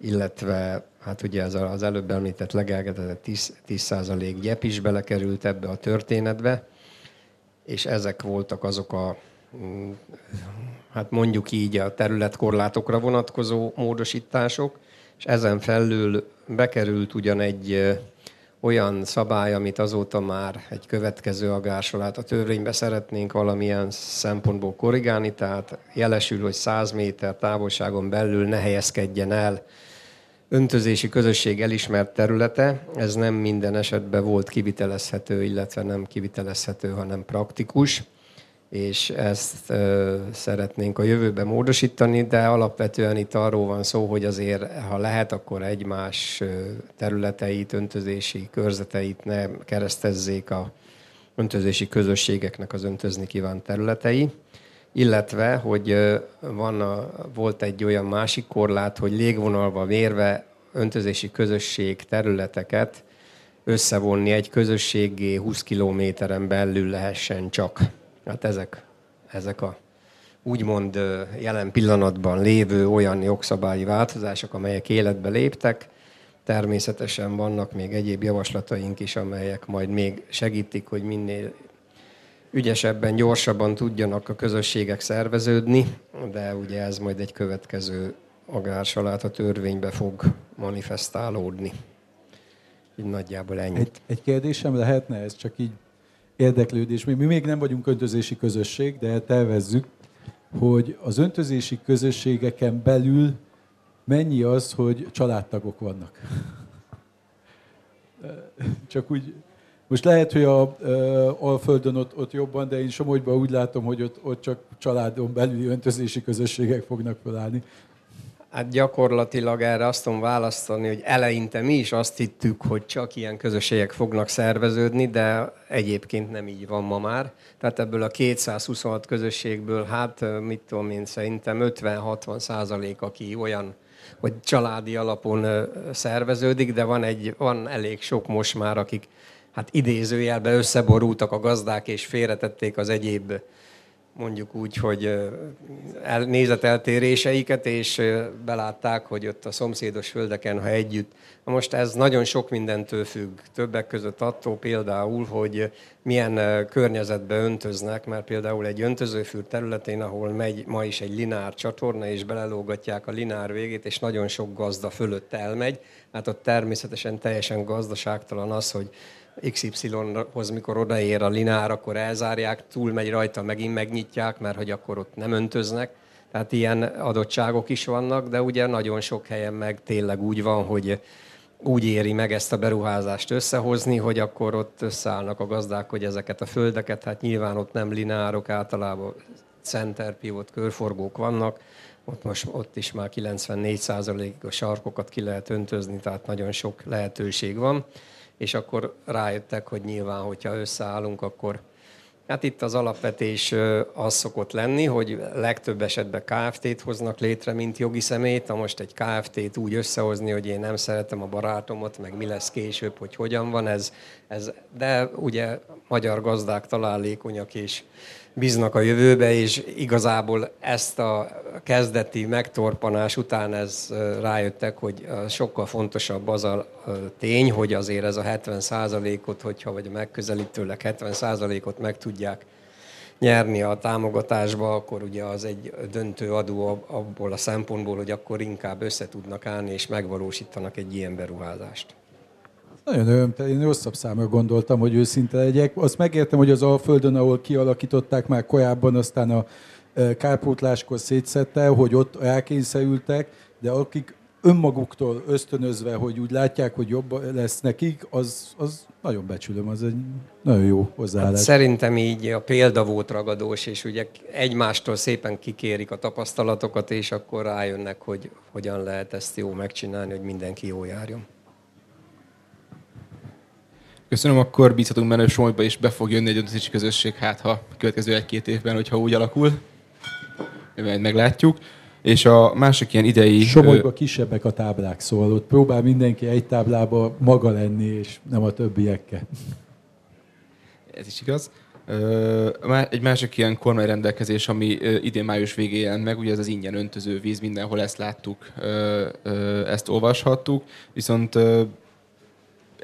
illetve hát ugye ez az előbb említett legelgetett tíz százalék gyep is belekerült ebbe a történetbe, és ezek voltak azok a, hát mondjuk így, a területkorlátokra vonatkozó módosítások, és ezen felül bekerült ugyan egy olyan szabály, amit azóta már egy következő agársolát a törvénybe szeretnénk valamilyen szempontból korrigálni, tehát jelesül, hogy száz méter távolságon belül ne helyezkedjen el öntözési közösség elismert területe. Ez nem minden esetben volt kivitelezhető, illetve nem kivitelezhető, hanem praktikus, és ezt ö, szeretnénk a jövőbe módosítani, de alapvetően itt arról van szó, hogy azért, ha lehet, akkor egymás területeit, öntözési körzeteit ne keresztezzék a öntözési közösségeknek az öntözni kívánt területei, illetve, hogy van a, volt egy olyan másik korlát, hogy légvonalba mérve öntözési közösség területeket összevonni egy közösséggé húsz kilométeren belül lehessen csak. Hát ezek, ezek a úgymond jelen pillanatban lévő olyan jogszabályi változások, amelyek életbe léptek. Természetesen vannak még egyéb javaslataink is, amelyek majd még segítik, hogy minél ügyesebben, gyorsabban tudjanak a közösségek szerveződni, de ugye ez majd egy következő agársalát a törvénybe fog manifestálódni. Így nagyjából ennyit. Egy, egy kérdésem lehetne, ez csak így érdeklődés. Mi még nem vagyunk öntözési közösség, de tervezzük, hogy az öntözési közösségeken belül mennyi az, hogy családtagok vannak. Csak úgy... Most lehet, hogy a ö, Alföldön ott, ott jobban, de én Somogyban úgy látom, hogy ott, ott csak családon belüli öntözési közösségek fognak felállni. Hát gyakorlatilag erre azt tudom választani, hogy eleinte mi is azt hittük, hogy csak ilyen közösségek fognak szerveződni, de egyébként nem így van ma már. Tehát ebből a kétszázhuszonhat közösségből, hát mit tudom én, szerintem ötven-hatvan százalék, aki olyan, hogy családi alapon szerveződik, de van, egy, van elég sok most már, akik hát idézőjelben összeborultak a gazdák, és félretették az egyéb, mondjuk úgy, hogy nézeteltéréseiket, és belátták, hogy ott a szomszédos földeken, ha együtt. Na most ez nagyon sok mindentől függ. Többek között attól például, hogy milyen környezetbe öntöznek, mert például egy öntözőfürd területén, ahol megy ma is egy linár csatorna, és belelógatják a linár végét, és nagyon sok gazda fölött elmegy, hát ott természetesen teljesen gazdaságtalan az, hogy iksz ipszilonhoz, mikor odaér a linár, akkor elzárják, túlmegy rajta, megint megnyitják, mert hogy akkor ott nem öntöznek. Tehát ilyen adottságok is vannak, de ugye nagyon sok helyen meg tényleg úgy van, hogy úgy éri meg ezt a beruházást összehozni, hogy akkor ott összeállnak a gazdák, hogy ezeket a földeket, hát nyilván ott nem linárok, általában center pivot, körforgók vannak, ott, most, ott is már kilencvennégy százalékig a sarkokat ki lehet öntözni, tehát nagyon sok lehetőség van. És akkor rájöttek, hogy nyilván, hogyha összeállunk, akkor... Hát itt az alapvetés az szokott lenni, hogy legtöbb esetben ká ef té-t hoznak létre, mint jogi személyt. Na most egy ká ef té-t úgy összehozni, hogy én nem szeretem a barátomat, meg mi lesz később, hogy hogyan van ez. ez. De ugye magyar gazdák találékonyak és bíznak a jövőbe, és igazából ezt a kezdeti megtorpanás után ez rájöttek, hogy sokkal fontosabb az a tény, hogy azért ez a hetven százalékot, hogyha vagy megközelítőleg hetven százalékot meg tudják nyerni a támogatásba, akkor ugye az egy döntő adó abból a szempontból, hogy akkor inkább össze tudnak állni és megvalósítanak egy ilyen beruházást. Nagyon örömtelen, én rosszabb számra gondoltam, hogy őszinte legyek. Azt megértem, hogy az Alföldön, ahol kialakították már korábban, aztán a kárpótláskor szétszette, hogy ott elkényszerültek, de akik önmaguktól ösztönözve, hogy úgy látják, hogy jobb lesz nekik, az, az nagyon becsülöm, az egy nagyon jó hozzáállás. Hát szerintem így a példa volt ragadós, és ugye egymástól szépen kikérik a tapasztalatokat, és akkor rájönnek, hogy hogyan lehet ezt jó megcsinálni, hogy mindenki jól járjon. Köszönöm, akkor bízhatunk benne, hogy Somogyba is be fog jönni egy öntözési közösség, hát ha következő egy-két évben, hogyha úgy alakul, majd meglátjuk. És a másik ilyen idei... Somogyban kisebbek a táblák, szóval ott próbál mindenki egy táblába maga lenni, és nem a többiekkel. Ez is igaz. Egy másik ilyen kormányrendelkezés, ami idén május végén jelent meg, ugye ez az ingyen öntöző víz, mindenhol ezt láttuk, ezt olvashattuk, viszont...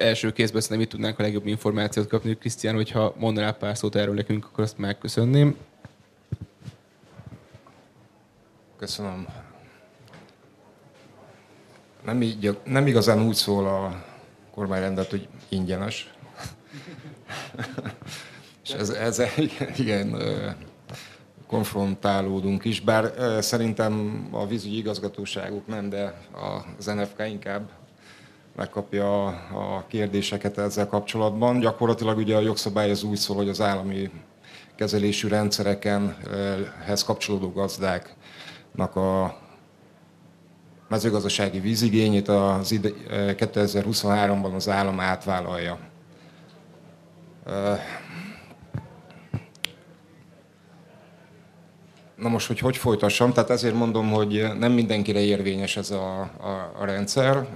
első kézben szerintem itt tudnánk a legjobb információt kapni. Krisztián, hogyha mondanál pár szót erről nekünk, akkor azt megköszönném. Köszönöm. Nem, így, nem igazán úgy szól a kormányrendet, hogy ingyenes. És ez, ez igen, konfrontálódunk is, bár szerintem a vízügyi igazgatóságok nem, de az en ef ká inkább megkapja a kérdéseket ezzel kapcsolatban. Gyakorlatilag ugye a jogszabály az úgy szól, hogy az állami kezelésű rendszerekhez kapcsolódó gazdáknak a mezőgazdasági vízigényét az kétezer-huszonháromban az állam átvállalja. Na most, hogy hogy folytassam, tehát ezért mondom, hogy nem mindenkire érvényes ez a, a, a rendszer,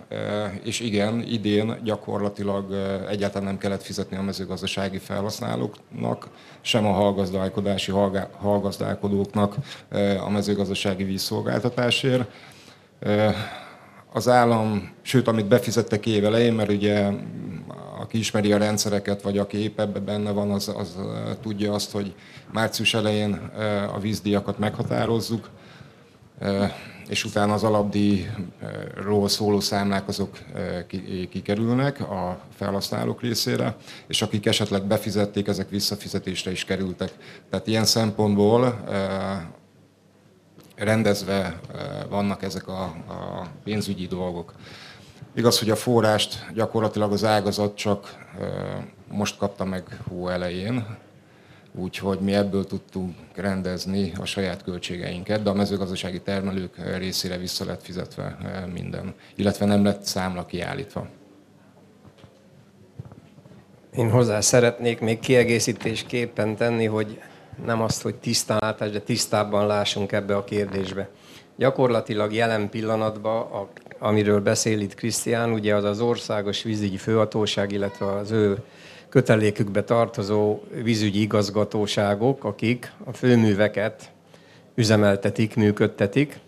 és igen, idén gyakorlatilag egyáltalán nem kellett fizetni a mezőgazdasági felhasználóknak, sem a hallgazdálkodási hallgazdálkodóknak a mezőgazdasági vízszolgáltatásért. Az állam, sőt, amit befizettek év elején, mert ugye aki ismeri a rendszereket, vagy aki épp ebben benne van, az, az tudja azt, hogy március elején a vízdíjakat meghatározzuk, és utána az alapdíjról szóló számlák azok kikerülnek a felhasználók részére, és akik esetleg befizették, ezek visszafizetésre is kerültek. Tehát ilyen szempontból rendezve vannak ezek a, a pénzügyi dolgok. Igaz, hogy a forrást gyakorlatilag az ágazat csak most kapta meg hó elején, úgyhogy mi ebből tudtunk rendezni a saját költségeinket, de a mezőgazdasági termelők részére vissza lett fizetve minden, illetve nem lett számla kiállítva. Én hozzá szeretnék még kiegészítésképpen tenni, hogy nem azt, hogy tisztán látás, de tisztábban lássunk ebbe a kérdésbe. Gyakorlatilag jelen pillanatban, a, amiről beszél itt Krisztián, ugye az az Országos Vízügyi Főigazgatóság, illetve az ő kötelékükbe tartozó vízügyi igazgatóságok, akik a főműveket üzemeltetik, működtetik.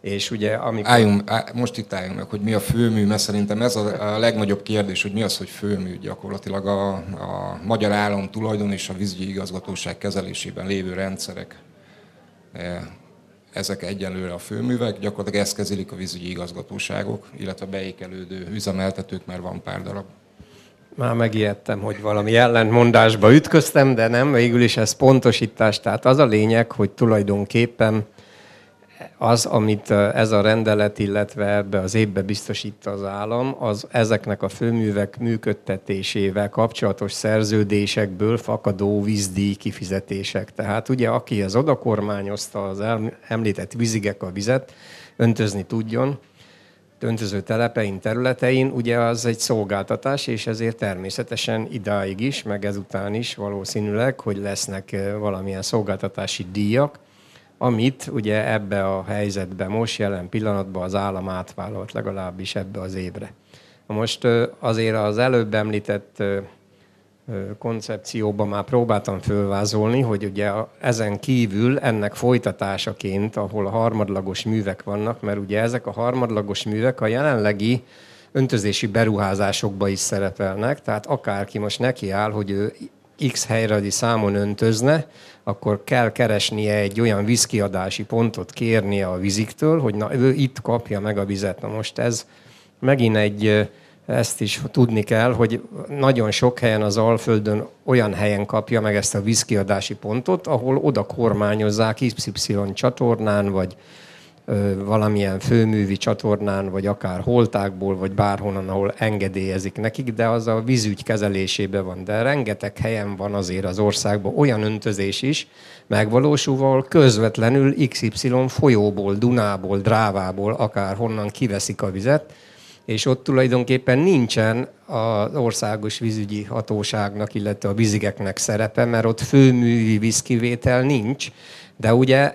És ugye, amikor... álljunk, á, most itt álljunk meg, hogy mi a főmű, mert szerintem ez a, a legnagyobb kérdés, hogy mi az, hogy főmű. Gyakorlatilag a, a magyar állam tulajdon és a vízügyi igazgatóság kezelésében lévő rendszerek, ezek egyelőre a főművek, gyakorlatilag ezt kezelik a vízügyi igazgatóságok, illetve beékelődő üzemeltetők, mert van pár darab. Már megijedtem, hogy valami ellentmondásba ütköztem, de nem, végül is ez pontosítás. Tehát az a lényeg, hogy tulajdonképpen az, amit ez a rendelet, illetve ebbe az évbe biztosít az állam, az ezeknek a főművek működtetésével kapcsolatos szerződésekből fakadó vízdíj kifizetések. Tehát ugye, aki az odakormányozta az említett vízigek a vizet, öntözni tudjon, öntöző telepein, területein, ugye az egy szolgáltatás, és ezért természetesen idáig is, meg ezután is valószínűleg, hogy lesznek valamilyen szolgáltatási díjak, amit ugye ebbe a helyzetbe most jelen pillanatban az állam átvállalt, legalábbis ebbe az évre. Most azért az előbb említett koncepcióban már próbáltam fölvázolni, hogy ugye ezen kívül ennek folytatásaként, ahol a harmadlagos művek vannak, mert ugye ezek a harmadlagos művek a jelenlegi öntözési beruházásokba is szerepelnek, tehát akárki most nekiáll, hogy ő X helyradi számon öntözne, akkor kell keresnie egy olyan vízkiadási pontot, kérnie a víziktől, hogy na, ő itt kapja meg a vizet. Na most ez megint egy, ezt is tudni kell, hogy nagyon sok helyen az Alföldön olyan helyen kapja meg ezt a vízkiadási pontot, ahol oda kormányozzák iksz ipszilon csatornán, vagy ö, valamilyen főművi csatornán, vagy akár holtákból, vagy bárhonnan, ahol engedélyezik nekik, de az a vízügy kezelésében van. De rengeteg helyen van azért az országban olyan öntözés is megvalósulva, ahol közvetlenül iksz ipszilon folyóból, Dunából, Drávából, akárhonnan kiveszik a vizet, és ott tulajdonképpen nincsen az Országos Vízügyi Hatóságnak, illetve a vízigeknek szerepe, mert ott főművi vízkivétel nincs, de ugye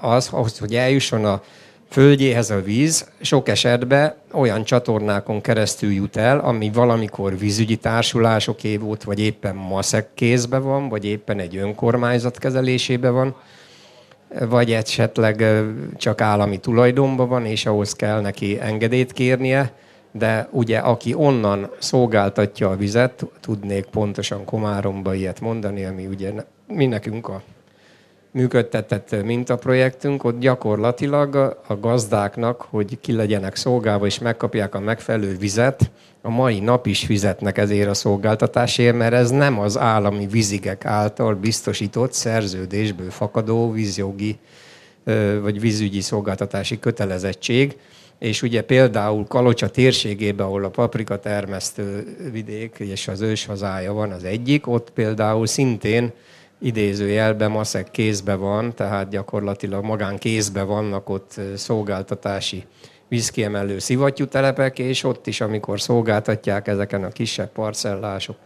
az, ahhoz, hogy eljusson a földjéhez a víz, sok esetben olyan csatornákon keresztül jut el, ami valamikor vízügyi társulások év volt, vagy éppen maszek kézben van, vagy éppen egy önkormányzat kezelésében van, vagy esetleg csak állami tulajdonban van, és ahhoz kell neki engedélyt kérnie, de ugye aki onnan szolgáltatja a vizet, tudnék pontosan Komáromba ilyet mondani, ami ugye mi nekünk a működtetett mintaprojektünk, ott gyakorlatilag a gazdáknak, hogy ki legyenek szolgálva és megkapják a megfelelő vizet, a mai nap is fizetnek ezért a szolgáltatásért, mert ez nem az állami vízigek által biztosított szerződésből fakadó vízjogi vagy vízügyi szolgáltatási kötelezettség. És ugye például Kalocsa térségében, ahol a paprikatermesztő vidék és az őshazája van az egyik, ott például szintén idézőjelben maszek kézbe van, tehát gyakorlatilag magán kézbe vannak ott szolgáltatási vízkiemelő szivattyútelepek, és ott is, amikor szolgáltatják ezeken a kisebb parcellások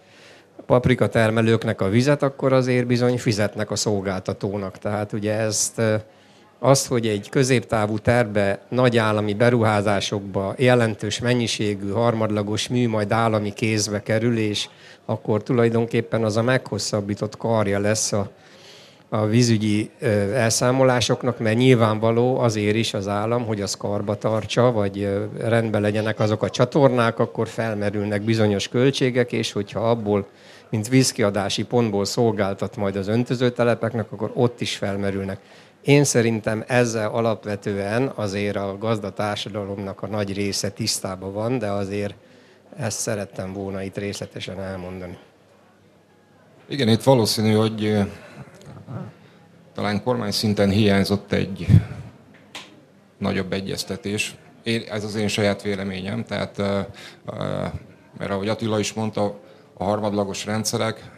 a paprikatermelőknek a vizet, akkor azért bizony fizetnek a szolgáltatónak. Tehát ugye ezt... Az, hogy egy középtávú tervbe, nagy állami beruházásokba jelentős mennyiségű harmadlagos mű majd állami kézbe kerül, és akkor tulajdonképpen az a meghosszabbított karja lesz a, a vízügyi elszámolásoknak, mert nyilvánvaló azért is az állam, hogy az karba tartsa, vagy rendben legyenek azok a csatornák, akkor felmerülnek bizonyos költségek, és hogyha abból, mint vízkiadási pontból szolgáltat majd az öntözőtelepeknek, akkor ott is felmerülnek. Én szerintem ezzel alapvetően azért a gazdatársadalomnak a nagy része tisztában van, de azért ezt szerettem volna itt részletesen elmondani. Igen, itt valószínű, hogy talán kormány szinten hiányzott egy nagyobb egyeztetés. Én, ez az én saját véleményem, tehát, mert ahogy Attila is mondta, a harmadlagos rendszerek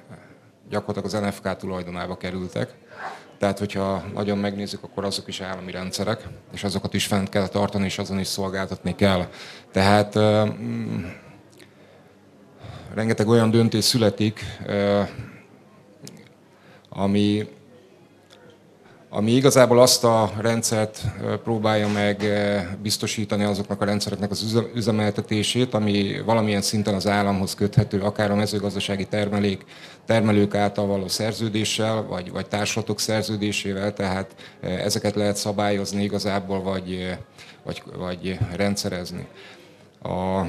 gyakorlatilag az en ef ká tulajdonába kerültek. Tehát, hogyha nagyon megnézzük, akkor azok is állami rendszerek, és azokat is fent kell tartani, és azon is szolgáltatni kell. Tehát uh, rengeteg olyan döntés születik, uh, ami, ami igazából azt a rendszert próbálja meg biztosítani azoknak a rendszereknek az üzemeltetését, ami valamilyen szinten az államhoz köthető, akár a mezőgazdasági termelék, termelők által való szerződéssel, vagy, vagy társulatok szerződésével, tehát ezeket lehet szabályozni igazából, vagy, vagy, vagy rendszerezni. A,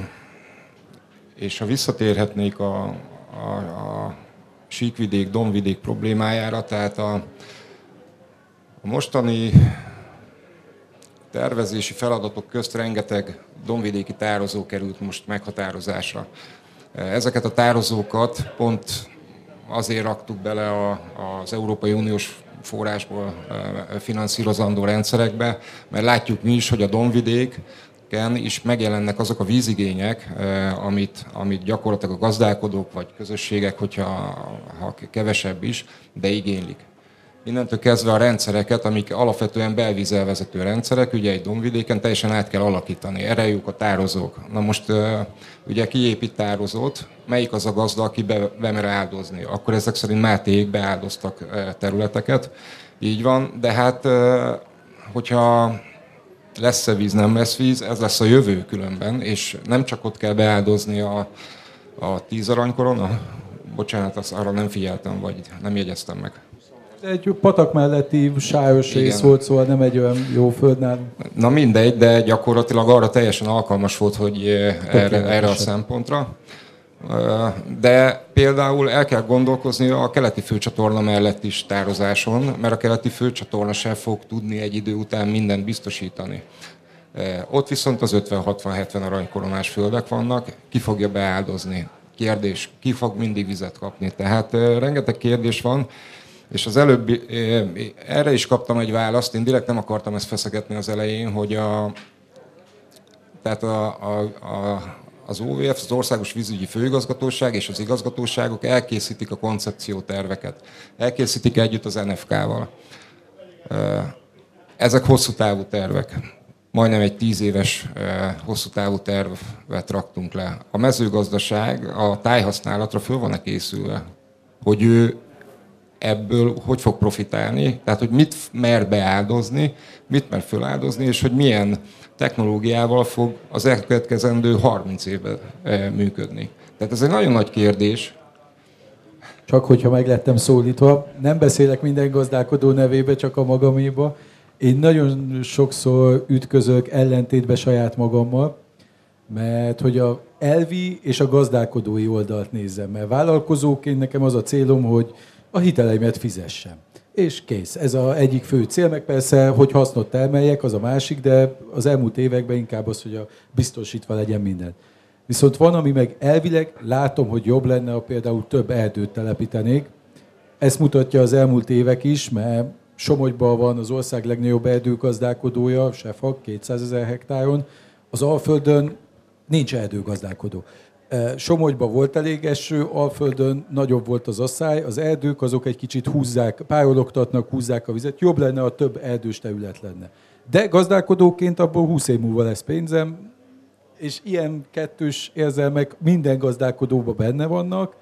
és ha visszatérhetnék a, a, a síkvidék, dombvidék problémájára, tehát a A mostani tervezési feladatok közt rengeteg dombvidéki tározó került most meghatározásra. Ezeket a tározókat pont azért raktuk bele a, az Európai Uniós forrásból finanszírozandó rendszerekbe, mert látjuk mi is, hogy a dombvidéken is megjelennek azok a vízigények, amit, amit gyakorlatilag a gazdálkodók vagy közösségek, hogyha ha kevesebb is, de igénylik. Innentől kezdve a rendszereket, amik alapvetően belvízzel vezető rendszerek, ugye egy dombvidéken teljesen át kell alakítani. Erre jók a tározók. Na most ugye kiépít tározót, melyik az a gazda, aki be, be mer áldozni? Akkor ezek szerint Mátéék beáldoztak területeket. Így van, de hát hogyha lesz-e víz, nem lesz víz, ez lesz a jövő különben, és nem csak ott kell beáldozni a, a tíz aranykorona. Bocsánat, azt arra nem figyeltem, vagy nem jegyeztem meg. Egy patak melletti sáros rész volt, szóval nem egy olyan jó földnál. Na mindegy, de gyakorlatilag arra teljesen alkalmas volt, hogy erre, erre a szempontra. De például el kell gondolkozni a keleti főcsatorna mellett is tározáson, mert a keleti főcsatorna sem fog tudni egy idő után mindent biztosítani. Ott viszont az ötven-hatvan-hetven aranykoronás földek vannak, ki fogja beáldozni? Kérdés, ki fog mindig vizet kapni? Tehát rengeteg kérdés van. És az előbbi, erre is kaptam egy választ, én direkt nem akartam ezt feszegetni az elején, hogy a, tehát a, a, a, az o vé ef, az Országos Vízügyi Főigazgatóság és az igazgatóságok elkészítik a koncepcióterveket. Elkészítik együtt az en ef ká-val. Ezek hosszú távú tervek. Majdnem egy tíz éves hosszú távú tervet raktunk le. A mezőgazdaság a tájhasználatra föl van-e készülve, hogy ő ebből hogy fog profitálni, tehát hogy mit mer beáldozni, mit mer föláldozni, és hogy milyen technológiával fog az elkövetkezendő harminc évben működni. Tehát ez egy nagyon nagy kérdés. Csak hogyha meg lettem szólítva, nem beszélek minden gazdálkodó nevébe, csak a magaméba. Én nagyon sokszor ütközök ellentétbe saját magammal, mert hogy a elvi és a gazdálkodói oldalt nézzem, mert vállalkozóként nekem az a célom, hogy a hiteleimet fizessem. És kész. Ez az egyik fő cél, meg persze, hogy hasznot termeljek, az a másik, de az elmúlt években inkább az, hogy a biztosítva legyen minden. Viszont van, ami meg elvileg látom, hogy jobb lenne, ha például több erdőt telepítenék. Ezt mutatja az elmúlt évek is, mert Somogyban van az ország legnagyobb erdőgazdálkodója, Sefag, kétszázezer hektáron. Az Alföldön nincs erdőgazdálkodó. Somogyban volt elég eső, Alföldön nagyobb volt az asszály, az erdők azok egy kicsit húzzák, párologtatnak, húzzák a vizet, jobb lenne, ha több erdős terület lenne. De gazdálkodóként abból húsz év múlva lesz pénzem, és ilyen kettős érzelmek minden gazdálkodóban benne vannak,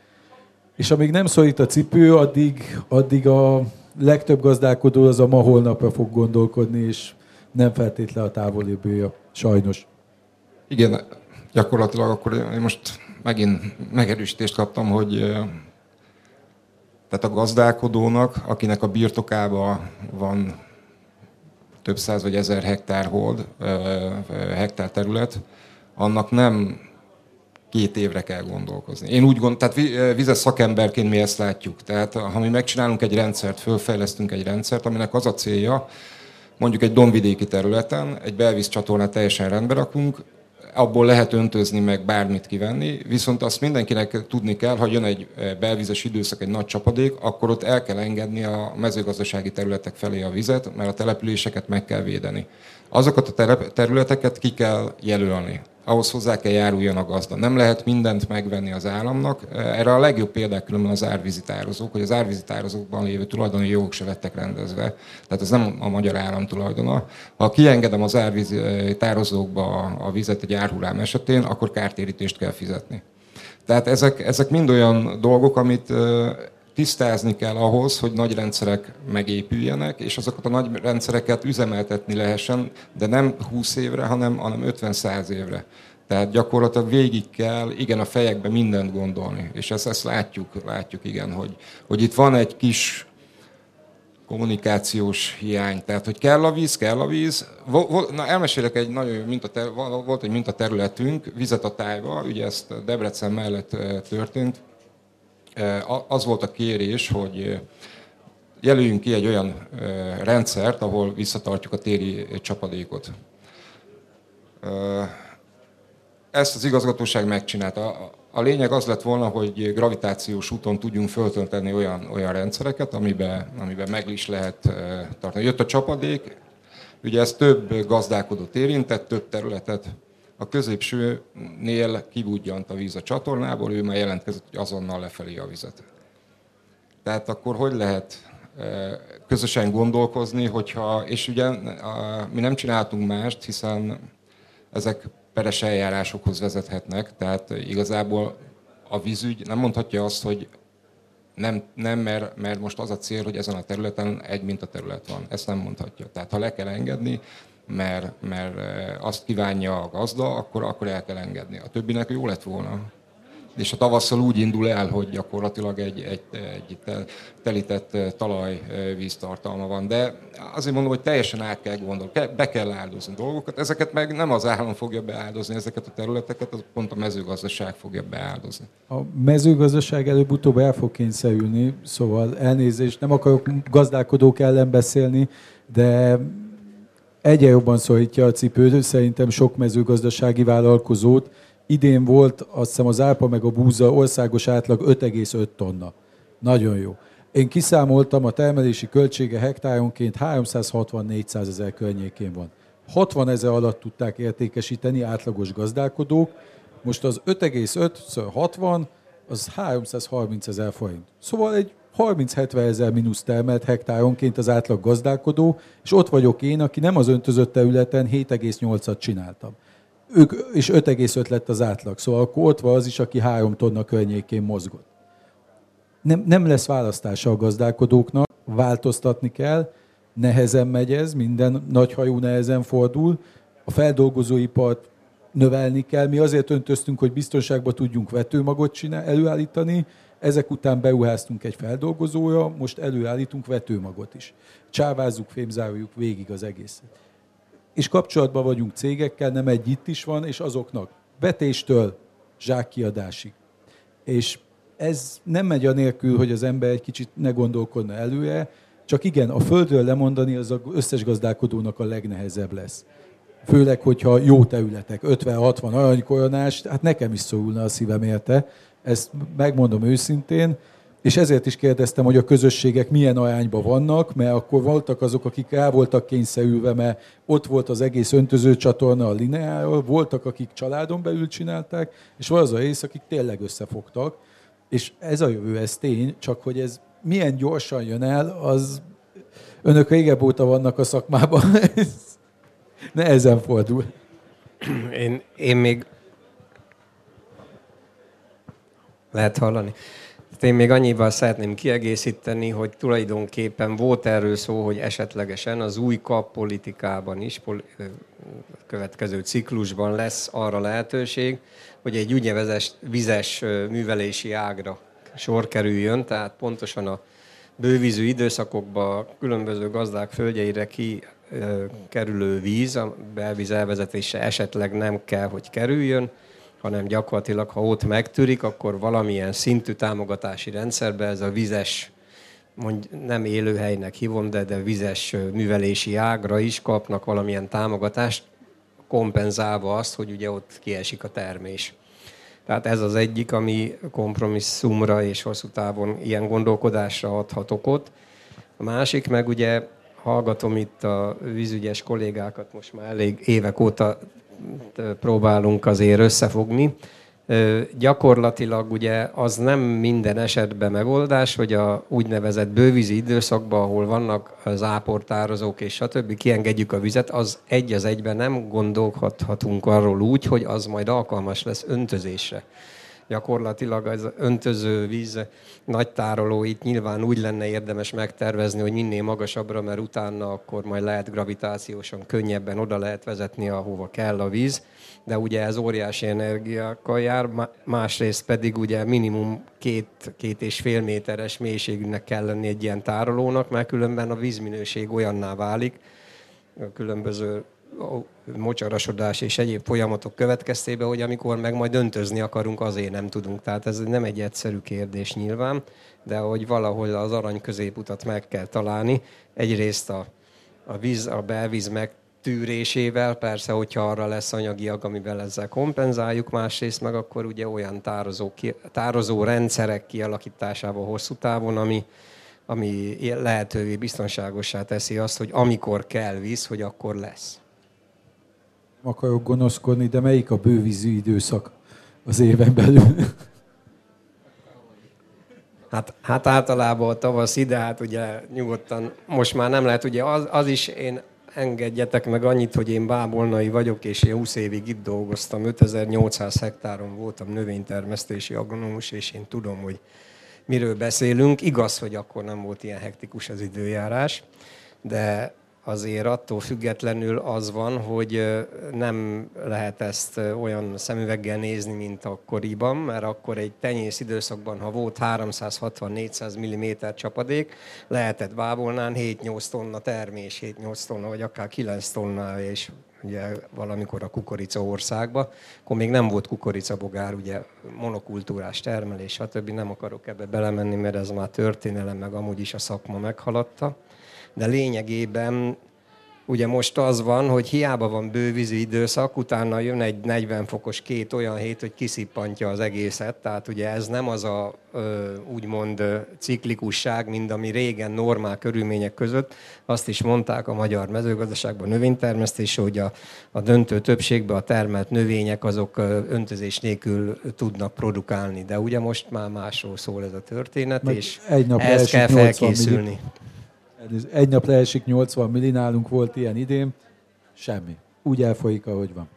és amíg nem szorít a cipő, addig, addig a legtöbb gazdálkodó az a ma holnapra fog gondolkodni, és nem feltétlenül a távolévője, sajnos. Igen, gyakorlatilag akkor én most megint megerősítést kaptam, hogy tehát a gazdálkodónak, akinek a birtokában van több száz vagy ezer hektár hold, hektár terület, annak nem két évre kell gondolkozni. Én úgy gondolom, tehát vizes szakemberként mi ezt látjuk. Tehát ha mi megcsinálunk egy rendszert, fölfejlesztünk egy rendszert, aminek az a célja, mondjuk egy dombvidéki területen, egy belvízcsatornát teljesen rendbe rakunk, abból lehet öntözni meg bármit kivenni, viszont azt mindenkinek tudni kell, ha jön egy belvízes időszak, egy nagy csapadék, akkor ott el kell engedni a mezőgazdasági területek felé a vizet, mert a településeket meg kell védeni. Azokat a területeket ki kell jelölni. Ahhoz hozzá kell járuljon a gazda. Nem lehet mindent megvenni az államnak. Erre a legjobb példák különben az árvízitározók, hogy az árvízitározókban lévő tulajdoni jogok se lettek rendezve. Tehát ez nem a magyar állam tulajdona. Ha kiengedem az árvízitározókba a vizet egy árhullám esetén, akkor kártérítést kell fizetni. Tehát ezek, ezek mind olyan dolgok, amit tisztázni kell ahhoz, hogy nagy rendszerek megépüljenek, és azokat a nagy rendszereket üzemeltetni lehessen, de nem húsz évre, hanem, hanem ötven-száz évre. Tehát gyakorlatilag végig kell, igen, a fejekbe mindent gondolni. És ezt, ezt látjuk, látjuk, igen, hogy, hogy itt van egy kis kommunikációs hiány. Tehát, hogy kell a víz, kell a víz. Na, elmesélek egy nagyon jó mintaterület, volt egy mintaterületünk, Vizet a tájba, ugye ezt Debrecen mellett történt. Az volt a kérés, hogy jelöljünk ki egy olyan rendszert, ahol visszatartjuk a téli csapadékot. Ezt az igazgatóság megcsinálta. A lényeg az lett volna, hogy gravitációs úton tudjunk föltölteni olyan, olyan rendszereket, amiben, amiben meg is lehet tartani. Jött a csapadék, ugye ez több gazdálkodót érintett, több területet. A középsőnél kibudjant a víz a csatornából, ő már jelentkezett, hogy azonnal lefelé a vizet. Tehát akkor hogy lehet közösen gondolkozni, hogyha, és ugye a, mi nem csináltunk mást, hiszen ezek peres eljárásokhoz vezethetnek, tehát igazából a vízügy nem mondhatja azt, hogy nem, nem mert, mert most az a cél, hogy ezen a területen egy mintaterület van. Ezt nem mondhatja. Tehát ha le kell engedni, Mert, mert azt kívánja a gazda, akkor, akkor el kell engedni. A többinek jó lett volna. És a tavasszal úgy indul el, hogy gyakorlatilag egy, egy, egy telített talajvíztartalma van. De azért mondom, hogy teljesen át kell gondolni, be kell áldozni dolgokat. Ezeket meg nem az állam fogja beáldozni, ezeket a területeket, az pont a mezőgazdaság fogja beáldozni. A mezőgazdaság előbb-utóbb el fog kényszerülni, szóval elnézést, nem akarok gazdálkodók ellen beszélni, de egyre jobban szorítja a cipőt, szerintem sok mezőgazdasági vállalkozót. Idén volt, azt hiszem, az árpa meg a búza országos átlag öt egész öt tonna. Nagyon jó. Én kiszámoltam, a termelési költsége hektáronként háromszázhatvan-négyszázezer környékén van. hatvanezer alatt tudták értékesíteni átlagos gazdálkodók. Most az öt egész öt hatvan, az háromszázharmincezer forint. Szóval egy harminc-hetvenezer mínusz termelt hektáronként az átlag gazdálkodó, és ott vagyok én, aki nem az öntözött területen hét egész nyolcat csináltam. Ők, és öt egész öt lett az átlag, szóval akkor ott van az is, aki három tonna környékén mozgott. Nem, nem lesz választása a gazdálkodóknak, változtatni kell, nehezen megy ez, minden nagy hajó nehezen fordul, a feldolgozóipart növelni kell, mi azért öntöztünk, hogy biztonságban tudjunk vetőmagot csinál, előállítani, ezek után beruháztunk egy feldolgozóra, most előállítunk vetőmagot is. Csávázzuk, fémzároljuk végig az egészet. És kapcsolatban vagyunk cégekkel, nem egy itt is van, és azoknak vetéstől zsákkiadásig. És ez nem megy anélkül, hogy az ember egy kicsit ne gondolkodna előre, csak igen, a földről lemondani az összes gazdálkodónak a legnehezebb lesz. Főleg, hogyha jó területek, ötven-hatvan aranykoronás, hát nekem is szorulna a szívem érte, ezt megmondom őszintén, és ezért is kérdeztem, hogy a közösségek milyen arányban vannak, mert akkor voltak azok, akik rá voltak kényszerülve, mert ott volt az egész öntözőcsatorna a lineáról, voltak, akik családon belül csinálták, és van az a rész, akik tényleg összefogtak, és ez a jövő, ez tény, csak hogy ez milyen gyorsan jön el, az önök régebb óta vannak a szakmában, nehezen fordul. Én, én még... Lehet hallani? Én még annyival szeretném kiegészíteni, hogy tulajdonképpen volt erről szó, hogy esetlegesen az új kap politikában is, következő ciklusban lesz arra lehetőség, hogy egy úgynevezett vizes művelési ágra sor kerüljön, tehát pontosan a bővízű időszakokban a különböző gazdák földjeire kikerülő víz, a belvíz elvezetése esetleg nem kell, hogy kerüljön, hanem gyakorlatilag, ha ott megtűrik, akkor valamilyen szintű támogatási rendszerben ez a vizes, mondj, nem élőhelynek hívom, de, de vizes művelési ágra is kapnak valamilyen támogatást, kompenzálva azt, hogy ugye ott kiesik a termés. Tehát ez az egyik, ami kompromisszumra és hosszú távon ilyen gondolkodásra adhat okot. A másik meg ugye, hallgatom itt a vízügyes kollégákat, most már elég évek óta próbálunk azért összefogni. Gyakorlatilag ugye az nem minden esetben megoldás, hogy a úgynevezett bővízi időszakban, ahol vannak záportározók és stb. Kiengedjük a vizet, az egy az egyben nem gondolkodhatunk arról úgy, hogy az majd alkalmas lesz öntözésre. Gyakorlatilag az öntöző víz nagytárolóit nyilván úgy lenne érdemes megtervezni, hogy minél magasabbra, mert utána akkor majd lehet gravitációsan könnyebben oda lehet vezetni, ahova kell a víz. De ugye ez óriási energiákkal jár, másrészt pedig ugye minimum két, két és fél méteres mélységűnek kell lenni egy ilyen tárolónak, mert különben a vízminőség olyanná válik, különböző mocsarasodás és egyéb folyamatok következtében, hogy amikor meg majd öntözni akarunk, azért nem tudunk. Tehát ez nem egy egyszerű kérdés nyilván, de hogy valahol az arany középutat meg kell találni. Egyrészt a, a, víz, a belvíz megtűrésével, persze, hogyha arra lesz anyagiak, amivel ezzel kompenzáljuk, másrészt meg akkor ugye olyan tározó, tározó rendszerek kialakításával hosszú távon, ami ami lehetővé, biztonságossá teszi azt, hogy amikor kell víz, hogy akkor lesz. Akarok gonoszkodni, de melyik a bővízű időszak az éven belül? Hát, hát általában a tavasz ide, hát ugye nyugodtan most már nem lehet, ugye az, az is én engedjetek meg annyit, hogy én bábolnai vagyok, és én húsz évig itt dolgoztam, ötezer-nyolcszáz hektáron voltam növénytermesztési agronómus, és én tudom, hogy miről beszélünk. Igaz, hogy akkor nem volt ilyen hektikus az időjárás, de azért attól függetlenül az van, hogy nem lehet ezt olyan szemüveggel nézni, mint akkoriban, mert akkor egy tenyész időszakban, ha volt háromszázhatvan-négyszáz milliméter csapadék, lehetett bábolnán hét-nyolc tonna termés, hét-nyolc tonna, vagy akár kilenc tonna, és ugye valamikor a kukorica országba, akkor még nem volt kukoricabogár, ugye monokultúrás termelés, stb. Nem akarok ebbe belemenni, mert ez már történelem, meg amúgy is a szakma meghaladta. De lényegében ugye most az van, hogy hiába van bővízi időszak, utána jön egy negyven fokos két olyan hét, hogy kiszippantja az egészet. Tehát ugye ez nem az a úgymond ciklikusság, mint ami régen normál körülmények között. Azt is mondták a magyar mezőgazdaságban, növénytermesztés, hogy a, a döntő többségben a termelt növények azok öntözés nélkül tudnak produkálni. De ugye most már másról szól ez a történet, meg és ehhez kell felkészülni. Egy nap leesik nyolcvan milli, nálunk volt ilyen idén, semmi. Úgy elfolyik, ahogy van.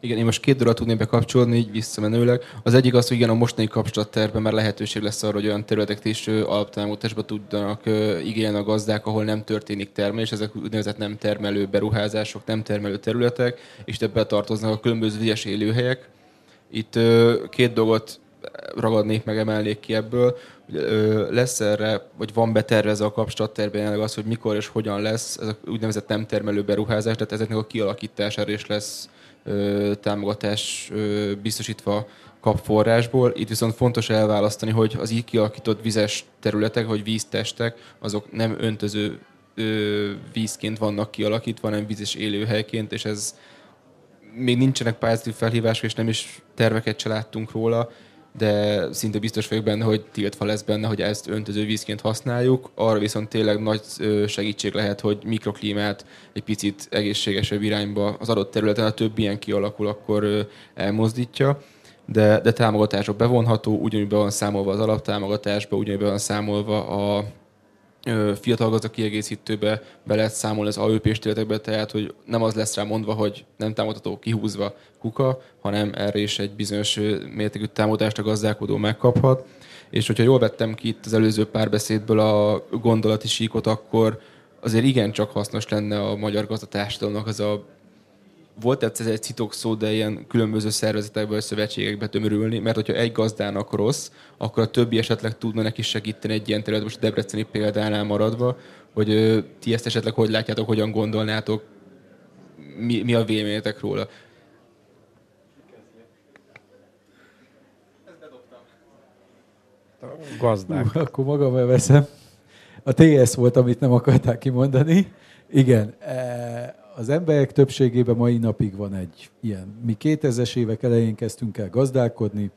Igen, én most két dolgot tudném bekapcsolni, így visszamenőleg. Az egyik az, hogy igen, a mostani kapcsolattervben már lehetőség lesz arra, hogy olyan területeket is alaptámogatásba tudnak igényelni a gazdák, ahol nem történik termelés, ezek úgynevezett nem termelő beruházások, nem termelő területek, és ebbe tartoznak a különböző vizes élőhelyek. Itt két dolgot ragadnék, meg emelnék ki ebből. Lesz erre, vagy van betervezve a kapcsolatterben jelenleg az, hogy mikor és hogyan lesz ez a úgynevezett nem termelő beruházás, tehát ezeknek a kialakítására is lesz támogatás biztosítva kapforrásból. Itt viszont fontos elválasztani, hogy az így kialakított vizes területek, vagy víztestek, azok nem öntöző vízként vannak kialakítva, hanem vízes élőhelyként, és ez még nincsenek pályázati felhívások, és nem is terveket se láttunk róla, de szinte biztos vagyok benne, hogy tiltva lesz benne, hogy ezt öntöző vízként használjuk. Arra viszont tényleg nagy segítség lehet, hogy mikroklímát egy picit egészségesebb irányba az adott területen, ha több ilyen kialakul, akkor elmozdítja. De, de támogatások bevonható, ugyanúgy be van számolva az alaptámogatásba, ugyanúgy be van számolva a fiatal gazda kiegészítőbe, be lehet számolni az á ö pés területekbe, tehát hogy nem az lesz rá mondva, hogy nem támogatható kihúzva kuka, hanem erre is egy bizonyos mértékű támogatást a gazdálkodó megkaphat. És hogyha jól vettem ki itt az előző párbeszédből a gondolati síkot, akkor azért igencsak hasznos lenne a magyar gazdatársadalomnak ez a volt ez egy citok szó, de ilyen különböző szervezetekbe, szövetségekbe tömörülni, mert hogyha egy gazdának rossz, akkor a többi esetleg tudna neki segíteni egy ilyen terület, most a debreceni példánál maradva, hogy ö, ti ezt esetleg hogy látjátok, hogyan gondolnátok, mi, mi a véleményetek róla? Ezt bedobtam. A gazdák. Hú, akkor magammal veszem. A té es volt, amit nem akarták kimondani. Igen. E- Az emberek többségében mai napig van egy ilyen. Mi kétezres évek elején kezdtünk el gazdálkodni.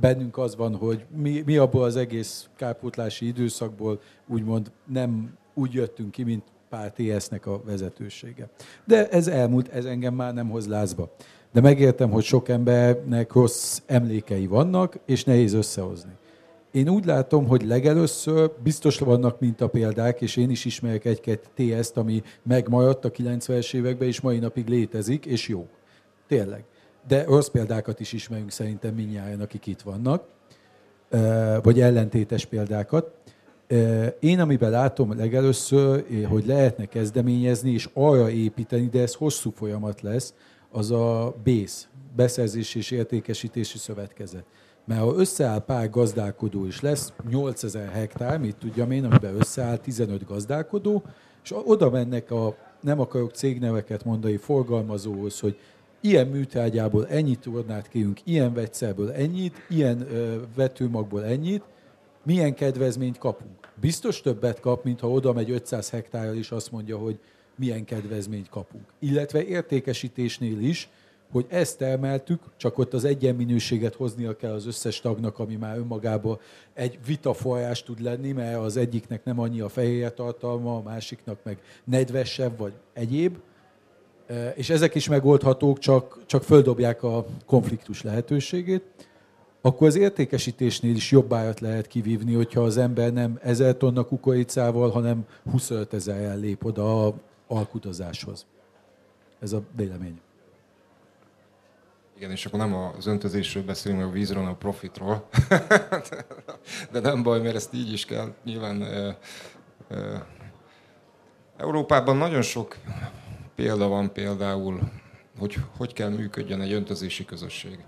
Bennünk az van, hogy mi, mi abból az egész kárpótlási időszakból úgymond nem úgy jöttünk ki, mint pár té es-nek a vezetősége. De ez elmúlt, ez engem már nem hoz lázba. De megértem, hogy sok embernek rossz emlékei vannak, és nehéz összehozni. Én úgy látom, hogy legelőször biztos vannak mintapéldák, és én is ismerek egy-két té es-t, ami megmaradt a kilencvenes években, és mai napig létezik, és jó. Tényleg. De rossz példákat is ismerünk szerintem mindnyájan, akik itt vannak, vagy ellentétes példákat. Én, amiben látom legelőször, hogy lehetne kezdeményezni, és arra építeni, de ez hosszú folyamat lesz, az a bé é es, Beszerzési és Értékesítési Szövetkezet. Mert ha összeáll pár gazdálkodó is lesz, nyolcezer hektár, mit tudjam én, amiben összeáll tizenöt gazdálkodó, és oda mennek a, nem akarok cégneveket mondani, forgalmazóhoz, hogy ilyen műtrágyából ennyit tornát kérünk, ilyen vegyszerből ennyit, ilyen ö, vetőmagból ennyit, milyen kedvezményt kapunk. Biztos többet kap, mint ha oda megy ötszáz hektárral is azt mondja, hogy milyen kedvezményt kapunk. Illetve értékesítésnél is, hogy ezt termeltük, csak ott az egyenminőséget hoznia kell az összes tagnak, ami már önmagában egy vitaforrás tud lenni, mert az egyiknek nem annyi a fehérje tartalma, a másiknak meg nedvesebb, vagy egyéb. És ezek is megoldhatók, csak, csak földobják a konfliktus lehetőségét. Akkor az értékesítésnél is jobb árat lehet kivívni, hogyha az ember nem ezer tonna kukoricával, hanem huszonötezerrel lép oda a alkudozáshoz. Ez a vélemény. Igen, és akkor nem az öntözésről beszélünk, meg a vízről, hanem a profitról. De nem baj, mert ezt így is kell. Nyilván e, e, Európában nagyon sok példa van például, hogy hogy kell működjön egy öntözési közösség.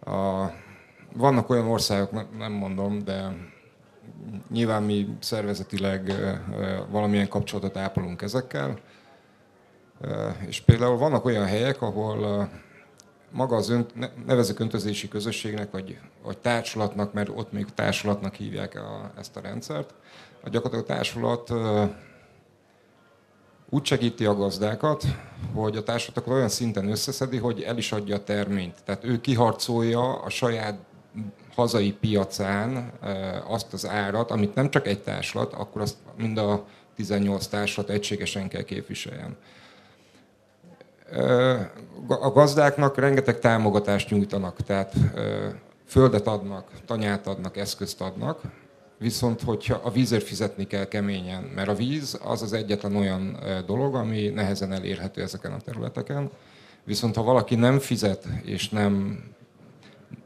A, vannak olyan országok, nem mondom, de nyilván mi szervezetileg e, valamilyen kapcsolatot ápolunk ezekkel. E, és például vannak olyan helyek, ahol... maga az önt, nevezzük öntözési közösségnek, vagy, vagy társulatnak, mert ott még társulatnak hívják a, ezt a rendszert. A gyakorlatilag a társulat úgy segíti a gazdákat, hogy a társulatokat olyan szinten összeszedi, hogy el is adja a terményt. Tehát ő kiharcolja a saját hazai piacán azt az árat, amit nem csak egy társulat, akkor azt mind a tizennyolc társulat egységesen kell képviseljen. A gazdáknak rengeteg támogatást nyújtanak, tehát földet adnak, tanyát adnak, eszközt adnak, viszont hogyha a vízért fizetni kell keményen, mert a víz az az egyetlen olyan dolog, ami nehezen elérhető ezeken a területeken. Viszont ha valaki nem fizet és nem,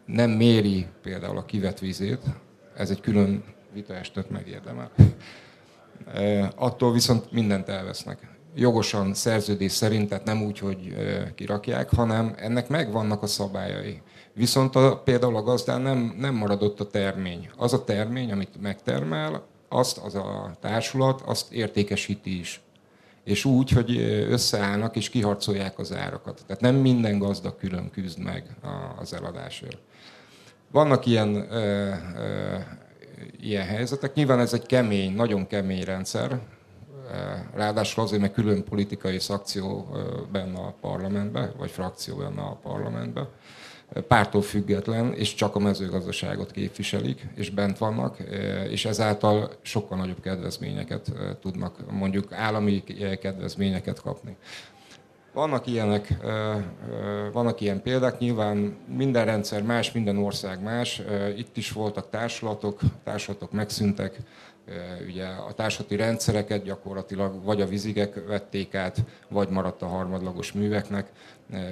nem méri például a kivett vízét, ez egy külön vitaestet megérdemel. Attól viszont mindent elvesznek. Jogosan szerződés szerint, tehát nem úgy, hogy kirakják, hanem ennek megvannak a szabályai. viszont a, például a gazdán nem, nem maradott a termény. Az a termény, amit megtermel, azt az a társulat, azt értékesíti is. És úgy, hogy összeállnak és kiharcolják az árakat. Tehát nem minden gazda külön küzd meg az eladásért. Vannak ilyen, ö, ö, ilyen helyzetek. Nyilván ez egy kemény, nagyon kemény rendszer. Ráadásul azért, mert külön politikai szakció benne a parlamentben, vagy frakció benne a parlamentben. Pártól független, és csak a mezőgazdaságot képviselik, és bent vannak, és ezáltal sokkal nagyobb kedvezményeket tudnak, mondjuk állami kedvezményeket kapni. Vannak ilyenek, vannak ilyen példák, nyilván minden rendszer más, minden ország más. Itt is voltak társulatok, társulatok megszűntek, ugye a társulati rendszereket gyakorlatilag vagy a vizigek vették át, vagy maradt a harmadlagos műveknek.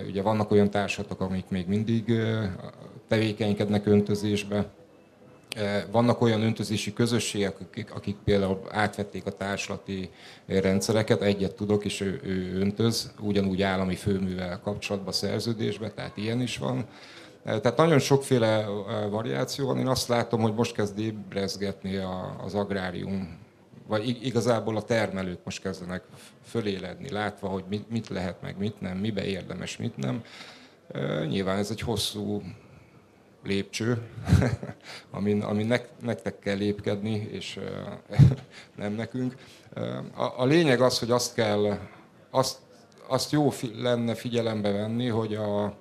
Ugye vannak olyan társulatok, amik még mindig tevékenykednek öntözésbe. Vannak olyan öntözési közösségek, akik, akik például átvették a társulati rendszereket, egyet tudok, és ő, ő öntöz, ugyanúgy állami főművel kapcsolatban, szerződésbe, tehát ilyen is van. Tehát nagyon sokféle variáció van. Én azt látom, hogy most kezd ébrezgetni az agrárium, vagy igazából a termelők most kezdenek föléledni, látva, hogy mit lehet meg, mit nem, mibe érdemes, mit nem. Nyilván ez egy hosszú lépcső, amin, amin nektek kell lépkedni, és nem nekünk. A, a lényeg az, hogy azt kell, azt, azt jó lenne figyelembe venni, hogy a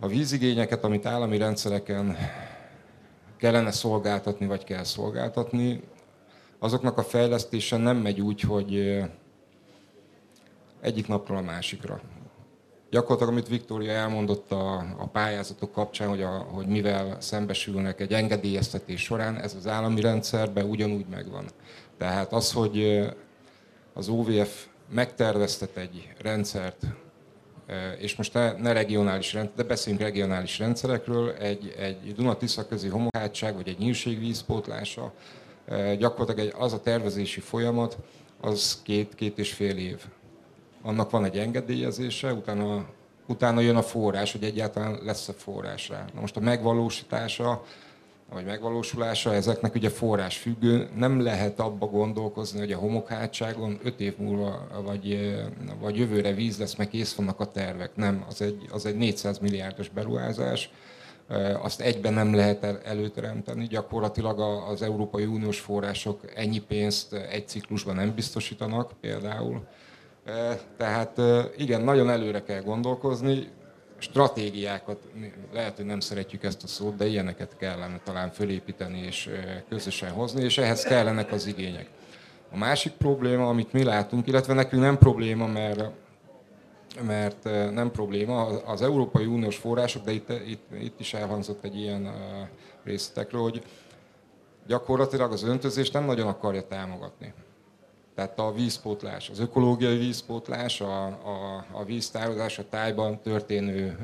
A vízigényeket, amit állami rendszereken kellene szolgáltatni, vagy kell szolgáltatni, azoknak a fejlesztése nem megy úgy, hogy egyik napról a másikra. Gyakorlatilag, amit Viktória elmondott a, a pályázatok kapcsán, hogy, a, hogy mivel szembesülnek egy engedélyeztetés során, ez az állami rendszerben ugyanúgy megvan. Tehát az, hogy az o vé ef megterveztet egy rendszert, és most ne, ne regionális rendszer, de beszéljünk regionális rendszerekről, egy, egy Duna-Tisza-közi homokhátság, vagy egy nyírségvízpótlása, gyakorlatilag az a tervezési folyamat, az két, két és fél év. Annak van egy engedélyezése, utána, utána jön a forrás, hogy egyáltalán lesz a forrás rá. Na most a megvalósítása, vagy megvalósulása ezeknek ugye forrás függő, nem lehet abba gondolkozni, hogy a homokhátságon öt év múlva, vagy, vagy jövőre víz lesz, meg kész vannak a tervek. Nem, az egy, az egy négyszáz milliárdos beruházás, azt egyben nem lehet előteremteni. Gyakorlatilag az Európai Uniós források ennyi pénzt egy ciklusban nem biztosítanak például. Tehát igen, nagyon előre kell gondolkozni. Stratégiákat, lehet, hogy nem szeretjük ezt a szót, de ilyeneket kellene talán fölépíteni és közösen hozni, és ehhez kellenek az igények. A másik probléma, amit mi látunk, illetve nekünk nem probléma, mert, mert nem probléma, az Európai Uniós források, de itt, itt, itt is elhangzott egy ilyen részletekről, hogy gyakorlatilag az öntözést nem nagyon akarja támogatni. Tehát a vízpótlás, az ökológiai vízpótlás, a, a, a víztározás, a tájban történő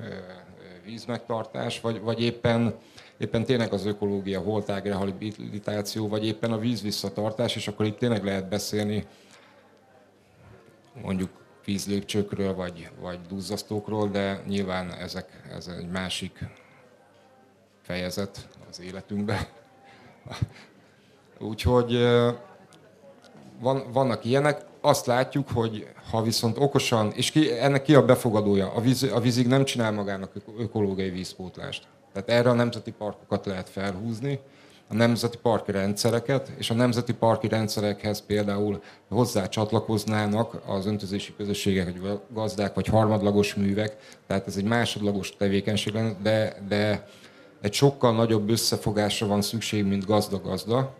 vízmegtartás, vagy, vagy éppen, éppen tényleg az ökológia, holtágrehabilitáció, vagy éppen a vízvisszatartás, és akkor itt tényleg lehet beszélni mondjuk vízlépcsőkről, vagy, vagy duzzasztókról, de nyilván ezek, ez egy másik fejezet az életünkben. Úgyhogy... Van, vannak ilyenek, azt látjuk, hogy ha viszont okosan, és ki, ennek ki a befogadója? A, víz, a vízig nem csinál magának ökológiai vízpótlást. Tehát erre a nemzeti parkokat lehet felhúzni, a nemzeti parki rendszereket, és a nemzeti parki rendszerekhez például hozzá csatlakoznának az öntözési közösségek, vagy gazdák, vagy harmadlagos művek, tehát ez egy másodlagos tevékenység, de, de egy sokkal nagyobb összefogásra van szükség, mint gazda-gazda.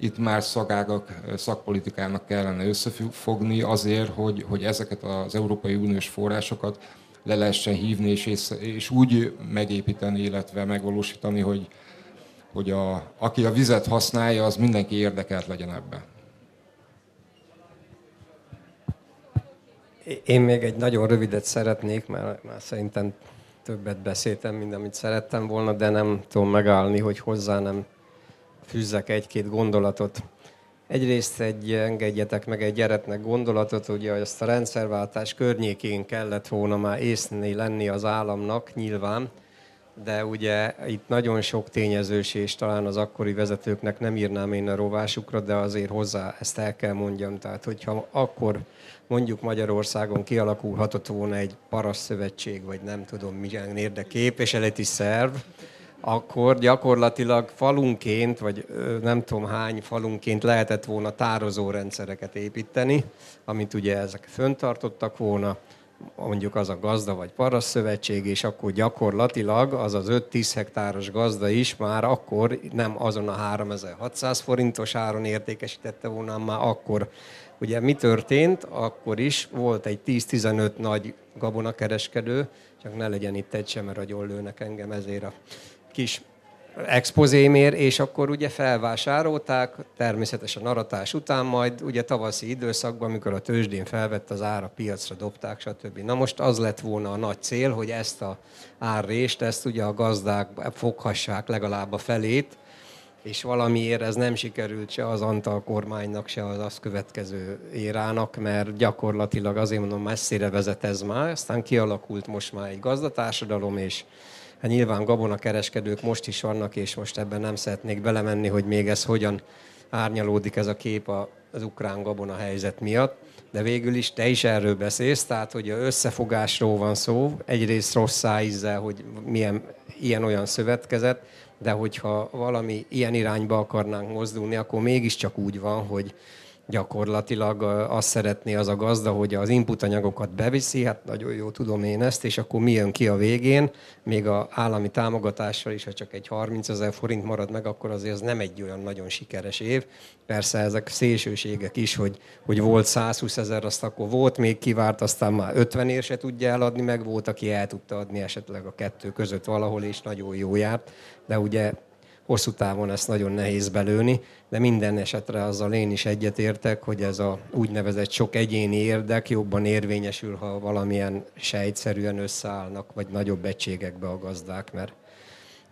Itt már szakágak, szakpolitikának kellene összefogni azért, hogy, hogy ezeket az Európai Uniós forrásokat le lehessen hívni, és, és úgy megépíteni, illetve megvalósítani, hogy, hogy a, aki a vizet használja, az mindenki érdekelt legyen ebben. Én még egy nagyon rövidet szeretnék, mert már szerintem többet beszéltem, mint amit szerettem volna, de nem tudom megállni, hogy hozzá nem fűzzek egy-két gondolatot. Egyrészt egy, engedjetek meg egy gyereknek gondolatot, ugye ezt a rendszerváltás környékén kellett volna már észnél lenni az államnak nyilván, de ugye itt nagyon sok tényezős, és talán az akkori vezetőknek nem írnám én a rovásukra, de azért hozzá ezt el kell mondjam. Tehát, hogyha akkor mondjuk Magyarországon kialakulhatott volna egy parasztszövetség, vagy nem tudom milyen érdekképviseleti szerv, akkor gyakorlatilag falunként, vagy nem tudom hány falunként lehetett volna tározó rendszereket építeni, amit ugye ezek föntartottak volna, mondjuk az a gazda vagy parasztszövetség, és akkor gyakorlatilag az az öt-tíz hektáros gazda is már akkor nem azon a háromezer-hatszáz forintos áron értékesítette volna, már akkor. Ugye mi történt? Akkor is volt egy tíz-tizenöt nagy gabonakereskedő, csak ne legyen itt egy sem, mert agyon lőnek engem ezért a kis expozémér, és akkor ugye felvásárolták, természetesen aratás után, majd ugye tavaszi időszakban, amikor a tőzsdén felvett az ára, piacra dobták, stb. Na most az lett volna a nagy cél, hogy ezt a árrést, ezt ugye a gazdák foghassák legalább a felét, és valamiért ez nem sikerült se az Antal kormánynak, se az azt következő érának, mert gyakorlatilag azért mondom, messzire vezet ez már, aztán kialakult most már egy gazdatársadalom, és hát nyilván gabonakereskedők most is vannak, és most ebben nem szeretnék belemenni, hogy még ez hogyan árnyalódik ez a kép az ukrán gabona helyzet miatt. De végül is te is erről beszélsz, tehát hogy az összefogásról van szó, egyrészt rosszá ízzel, hogy milyen ilyen-olyan szövetkezet, de hogyha valami ilyen irányba akarnánk mozdulni, akkor mégiscsak úgy van, hogy gyakorlatilag azt szeretné az a gazda, hogy az inputanyagokat beviszi, hát nagyon jó tudom én ezt, és akkor mi jön ki a végén, még az állami támogatással is, ha csak egy harmincezer forint marad meg, akkor azért ez nem egy olyan nagyon sikeres év. Persze ezek szélsőségek is, hogy, hogy volt százhúszezer, azt akkor volt, még kivárt, aztán már ötvenért se tudja eladni, meg volt, aki el tudta adni esetleg a kettő között valahol, és nagyon jó járt, de ugye hosszú távon ezt nagyon nehéz belőni, de minden esetre azzal én is egyetértek, hogy ez a úgynevezett sok egyéni érdek jobban érvényesül, ha valamilyen sejtszerűen összeállnak, vagy nagyobb egységekbe a gazdák, mert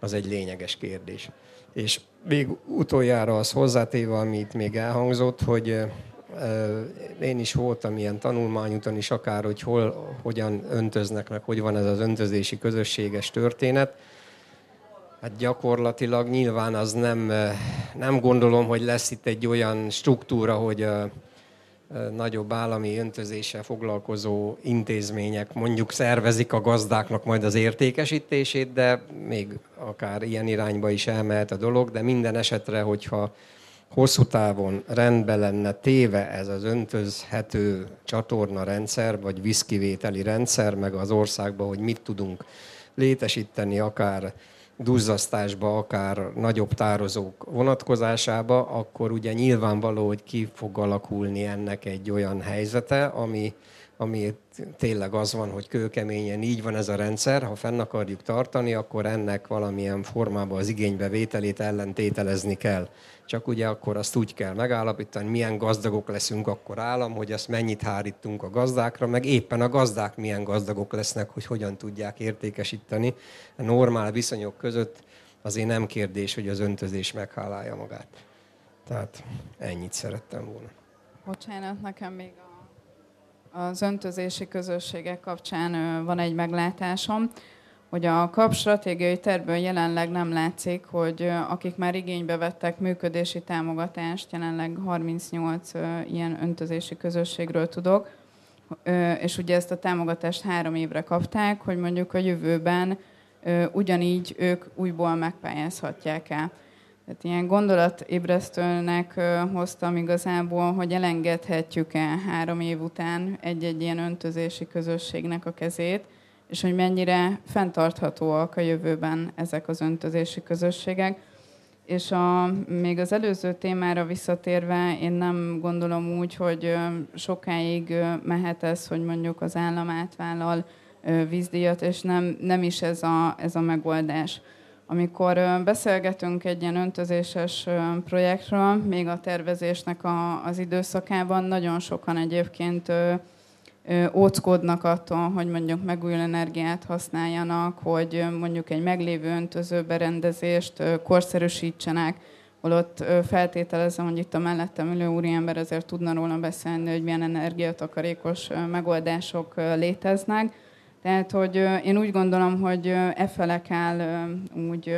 az egy lényeges kérdés. És még utoljára az hozzátéve, ami itt még elhangzott, hogy én is voltam ilyen tanulmányúton is, akár hogy hol, hogyan öntöznek, meg hogy van ez az öntözési közösséges történet. Hát gyakorlatilag nyilván az nem, nem gondolom, hogy lesz itt egy olyan struktúra, hogy a nagyobb állami öntözéssel foglalkozó intézmények mondjuk szervezik a gazdáknak majd az értékesítését, de még akár ilyen irányba is elmehet a dolog, de minden esetre, hogyha hosszú távon rendben lenne téve ez az öntözhető csatorna rendszer, vagy vízkivételi rendszer, meg az országban, hogy mit tudunk létesíteni akár duzzasztásba, akár nagyobb tározók vonatkozásába, akkor ugye nyilvánvaló, hogy ki fog alakulni ennek egy olyan helyzete, ami, ami tényleg az van, hogy kőkeményen így van ez a rendszer, ha fenn akarjuk tartani, akkor ennek valamilyen formában az igénybevételét ellentételezni kell. Csak ugye akkor azt úgy kell megállapítani, milyen gazdagok leszünk akkor állam, hogy azt mennyit hárítunk a gazdákra, meg éppen a gazdák milyen gazdagok lesznek, hogy hogyan tudják értékesíteni. A normál viszonyok között azért nem kérdés, hogy az öntözés meghálálja magát. Tehát ennyit szerettem volna. Bocsánat, nekem még a, az öntözési közösségek kapcsán van egy meglátásom, hogy a kap stratégiai tervből jelenleg nem látszik, hogy akik már igénybe vettek működési támogatást, jelenleg harmincnyolc ilyen öntözési közösségről tudok, és ugye ezt a támogatást három évre kapták, hogy mondjuk a jövőben ugyanígy ők újból megpályázhatják-e. Tehát ilyen gondolatébresztőnek hoztam igazából, hogy elengedhetjük-e három év után egy-egy ilyen öntözési közösségnek a kezét, és hogy mennyire fenntarthatóak a jövőben ezek az öntözési közösségek. És a, még az előző témára visszatérve, én nem gondolom úgy, hogy sokáig mehet ez, hogy mondjuk az állam átvállal vízdíjat, és nem, nem is ez a, ez a megoldás. Amikor beszélgetünk egy ilyen öntözéses projektről, még a tervezésnek a, az időszakában nagyon sokan egyébként óckodnak attól, hogy mondjuk megújuló energiát használjanak, hogy mondjuk egy meglévő öntöző berendezést korszerűsítsenek, holott feltételezem, hogy itt a mellettem ülő úriember azért tudna róla beszélni, hogy milyen energiatakarékos megoldások léteznek. Tehát, hogy én úgy gondolom, hogy e fele kell úgy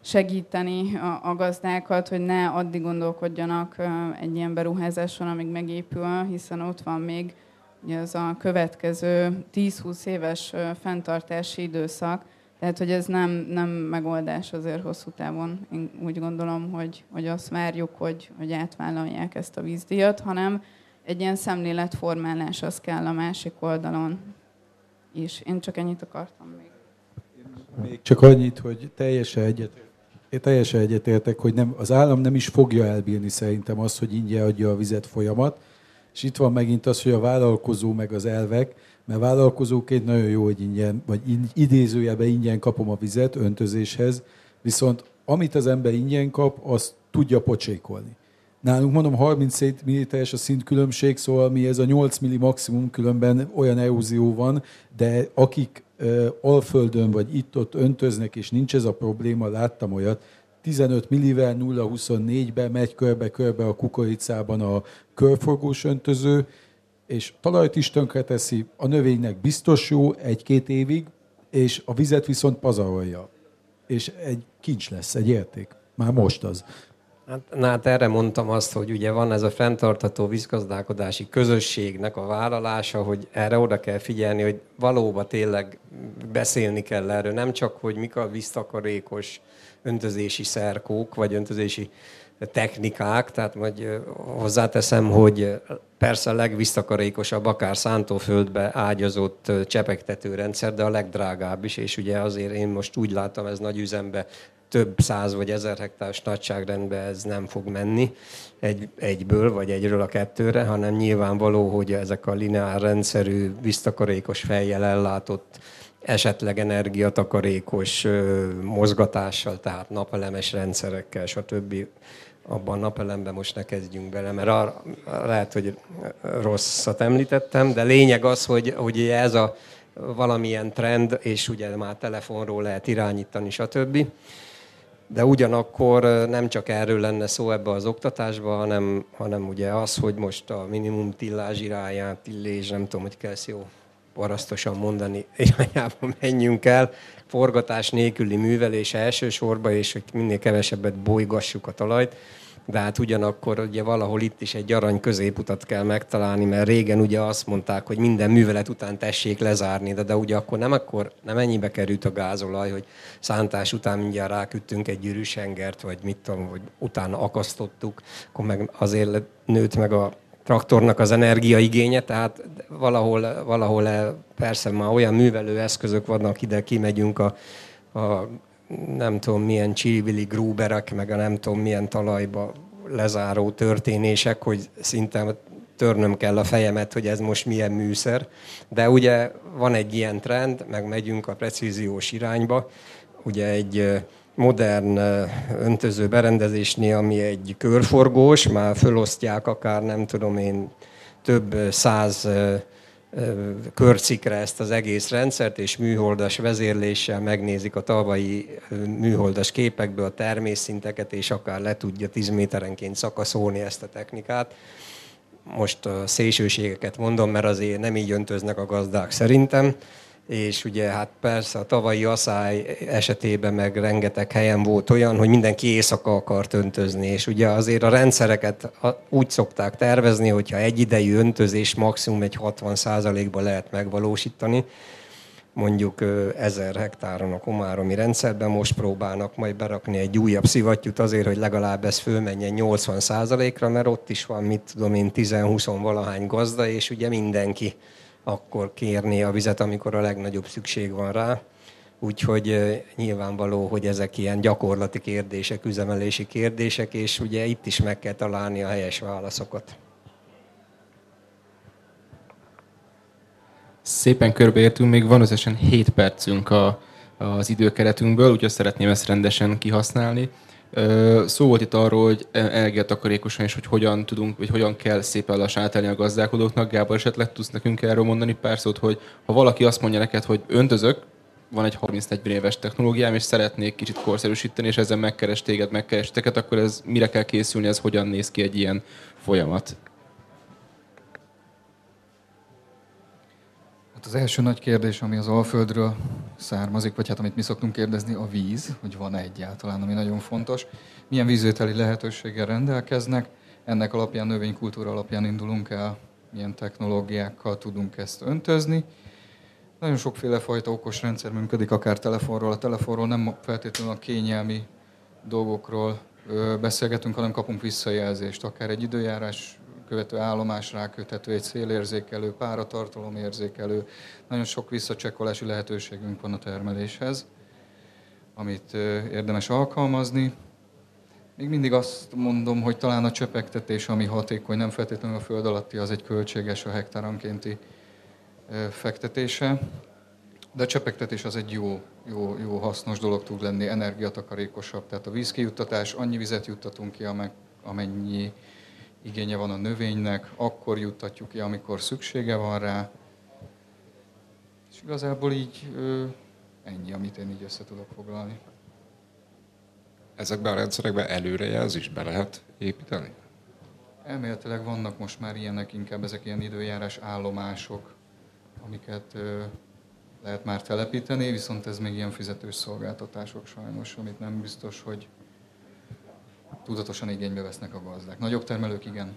segíteni a gazdákat, hogy ne addig gondolkodjanak egy ilyen beruházáson, amíg megépül, hiszen ott van még az a következő tíz-húsz éves fenntartási időszak. Tehát, hogy ez nem, nem megoldás azért hosszú távon. Én úgy gondolom, hogy, hogy azt várjuk, hogy, hogy átvállalják ezt a vízdíjat, hanem egy ilyen szemléletformálás az kell a másik oldalon is. Én csak ennyit akartam még. Még csak annyit, hogy teljesen egyetértek, teljesen egyetértek, hogy nem, az állam nem is fogja elbírni szerintem azt, hogy ingyen adja a vizet folyamat. És itt van megint az, hogy a vállalkozó meg az elvek, mert vállalkozóként nagyon jó, hogy ingyen, vagy idézőjelben ingyen kapom a vizet öntözéshez, viszont amit az ember ingyen kap, azt tudja pocsékolni. Nálunk mondom harminchét milliliteres a szintkülönbség, szóval mi ez a nyolc milli maximum, különben olyan erózió van, de akik uh, Alföldön vagy itt-ott öntöznek, és nincs ez a probléma, láttam olyat, tizenöt millivel nulla huszonnégyben megy körbe-körbe a kukoricában a körforgós öntöző, és talajt is tönkreteszi, a növénynek biztos jó egy-két évig, és a vizet viszont pazarolja. És egy kincs lesz, egy érték. Már most az. Hát, na, hát erre mondtam azt, hogy ugye van ez a fenntartható vízgazdálkodási közösségnek a vállalása, hogy erre oda kell figyelni, hogy valóban tényleg beszélni kell erről. Nem csak, hogy mik a víztakarékos öntözési szerkók, vagy öntözési technikák, tehát majd hozzáteszem, hogy persze a legvíztakarékosabb, akár szántóföldbe ágyazott csepegtetőrendszer, de a legdrágább is, és ugye azért én most úgy látom, ez nagy üzembe több száz vagy ezer hektáros nagyságrendben ez nem fog menni egy, egyből, vagy egyről a kettőre, hanem nyilvánvaló, hogy ezek a lineár rendszerű, víztakarékos fejjel ellátott, esetleg energiatakarékos mozgatással, tehát napelemes rendszerekkel, stb. Abban a napelemben most ne kezdjünk bele, mert arra, lehet, hogy rosszat említettem, de lényeg az, hogy, hogy ez a valamilyen trend, és ugye már telefonról lehet irányítani, stb. De ugyanakkor nem csak erről lenne szó ebbe az oktatásba, hanem, hanem ugye az, hogy most a minimum tillázs irányát, tillés, nem tudom, hogy kell jó parasztosan mondani, irányában menjünk el, forgatás nélküli művelése elsősorban, és hogy minél kevesebbet bolygassuk a talajt, de hát ugyanakkor ugye valahol itt is egy arany középutat kell megtalálni, mert régen ugye azt mondták, hogy minden művelet után tessék lezárni, de, de ugye akkor nem, akkor nem ennyibe került a gázolaj, hogy szántás után mindjárt ráküttünk egy gyűrűs hengert, vagy mit tudom, hogy utána akasztottuk, akkor meg azért nőtt meg a traktornak az energiaigénye, tehát valahol, valahol persze már olyan művelő eszközök vannak, ide kimegyünk a, a nem tudom milyen csillivili grúberek, meg a nem tudom milyen talajba lezáró történések, hogy szinte törnöm kell a fejemet, hogy ez most milyen műszer. De ugye van egy ilyen trend, meg megyünk a precíziós irányba, ugye egy modern öntöző berendezésnél, ami egy körforgós, már fölosztják akár nem tudom én több száz körcikre ezt az egész rendszert, és műholdas vezérléssel megnézik a tavalyi műholdas képekből a termésszinteket, és akár le tudja tíz méterenként szakaszolni ezt a technikát. Most a szélsőségeket mondom, mert azért nem így öntöznek a gazdák szerintem. És ugye hát persze a tavalyi aszály esetében meg rengeteg helyen volt olyan, hogy mindenki éjszaka akart öntözni, és ugye azért a rendszereket úgy szokták tervezni, hogyha egyidejű öntözés maximum egy hatvan százalékban lehet megvalósítani. Mondjuk ezer hektáron a komáromi rendszerben most próbálnak majd berakni egy újabb szivattyút azért, hogy legalább ez fölmenjen nyolcvan százalékra, mert ott is van, mit tudom én, tíz-húsz valahány gazda, és ugye mindenki akkor kérni a vizet, amikor a legnagyobb szükség van rá. Úgyhogy nyilvánvaló, hogy ezek ilyen gyakorlati kérdések, üzemelési kérdések, és ugye itt is meg kell találni a helyes válaszokat. Szépen körbeértünk, még van összesen hét percünk a, az időkeretünkből, úgyhogy szeretném ezt rendesen kihasználni. Szó volt itt arról, hogy energiatakarékosan és hogy hogyan tudunk, vagy hogyan kell szépen lassan átállni a gazdálkodóknak. Gábor, esetleg tudsz nekünk erről mondani pár szót, hogy ha valaki azt mondja neked, hogy öntözök, van egy harminc-negyven éves technológiám, és szeretnék kicsit korszerűsíteni, és ezzel megkeres téged, megkeres teket, akkor ez mire kell készülni, ez hogyan néz ki egy ilyen folyamat? Hát az első nagy kérdés, ami az Alföldről származik, vagy hát amit mi szoktunk kérdezni, a víz, hogy van-e egyáltalán, ami nagyon fontos. Milyen vízvételi lehetőséggel rendelkeznek, ennek alapján, növénykultúra alapján indulunk el, milyen technológiákkal tudunk ezt öntözni. Nagyon sokféle fajta okos rendszer működik, akár telefonról. A telefonról nem feltétlenül a kényelmi dolgokról beszélgetünk, hanem kapunk visszajelzést, akár egy időjárás követő állomás ráköthető, egy szélérzékelő, páratartalomérzékelő. Nagyon sok visszacsekkolási lehetőségünk van a termeléshez, amit érdemes alkalmazni. Még mindig azt mondom, hogy talán a csöpegtetés, ami hatékony, nem feltétlenül a föld alatti, az egy költséges a hektárankénti fektetése. De a csöpegtetés az egy jó, jó, jó hasznos dolog tud lenni, energiatakarékosabb. Tehát a vízkijuttatás, annyi vizet juttatunk ki, amennyi igénye van a növénynek, akkor juttatjuk ki, amikor szüksége van rá. És igazából így ennyi, amit én így össze tudok foglalni. Ezekben a rendszerekben előrejelzést is be lehet építeni? Elméletileg vannak most már ilyenek, inkább ezek ilyen időjárás állomások, amiket lehet már telepíteni, viszont ez még ilyen fizetős szolgáltatások sajnos, amit nem biztos, hogy tudatosan igénybe vesznek a gazdák. Nagyobb termelők igen.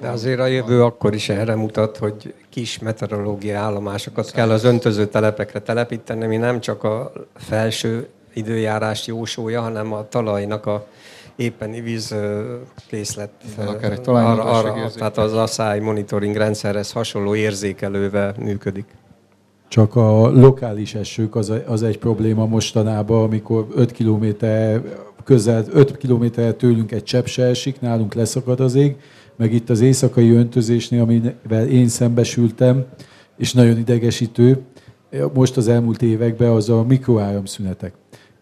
De azért a jövő akkor is erre mutat, hogy kis meteorológiai állomásokat kell az öntöző telepekre telepíteni, ami nem csak a felső időjárás jósolja, hanem a talajnak a éppeni vízkészlet, tehát az asszály monitoring rendszerhez hasonló érzékelővel működik. Csak a lokális esők az, az egy probléma mostanában, amikor öt kilométer közel öt kilométerre tőlünk egy csepp se esik, nálunk leszakad az ég, meg itt az éjszakai öntözésnél, amivel én szembesültem, és nagyon idegesítő, most az elmúlt években az a mikroáramszünetek.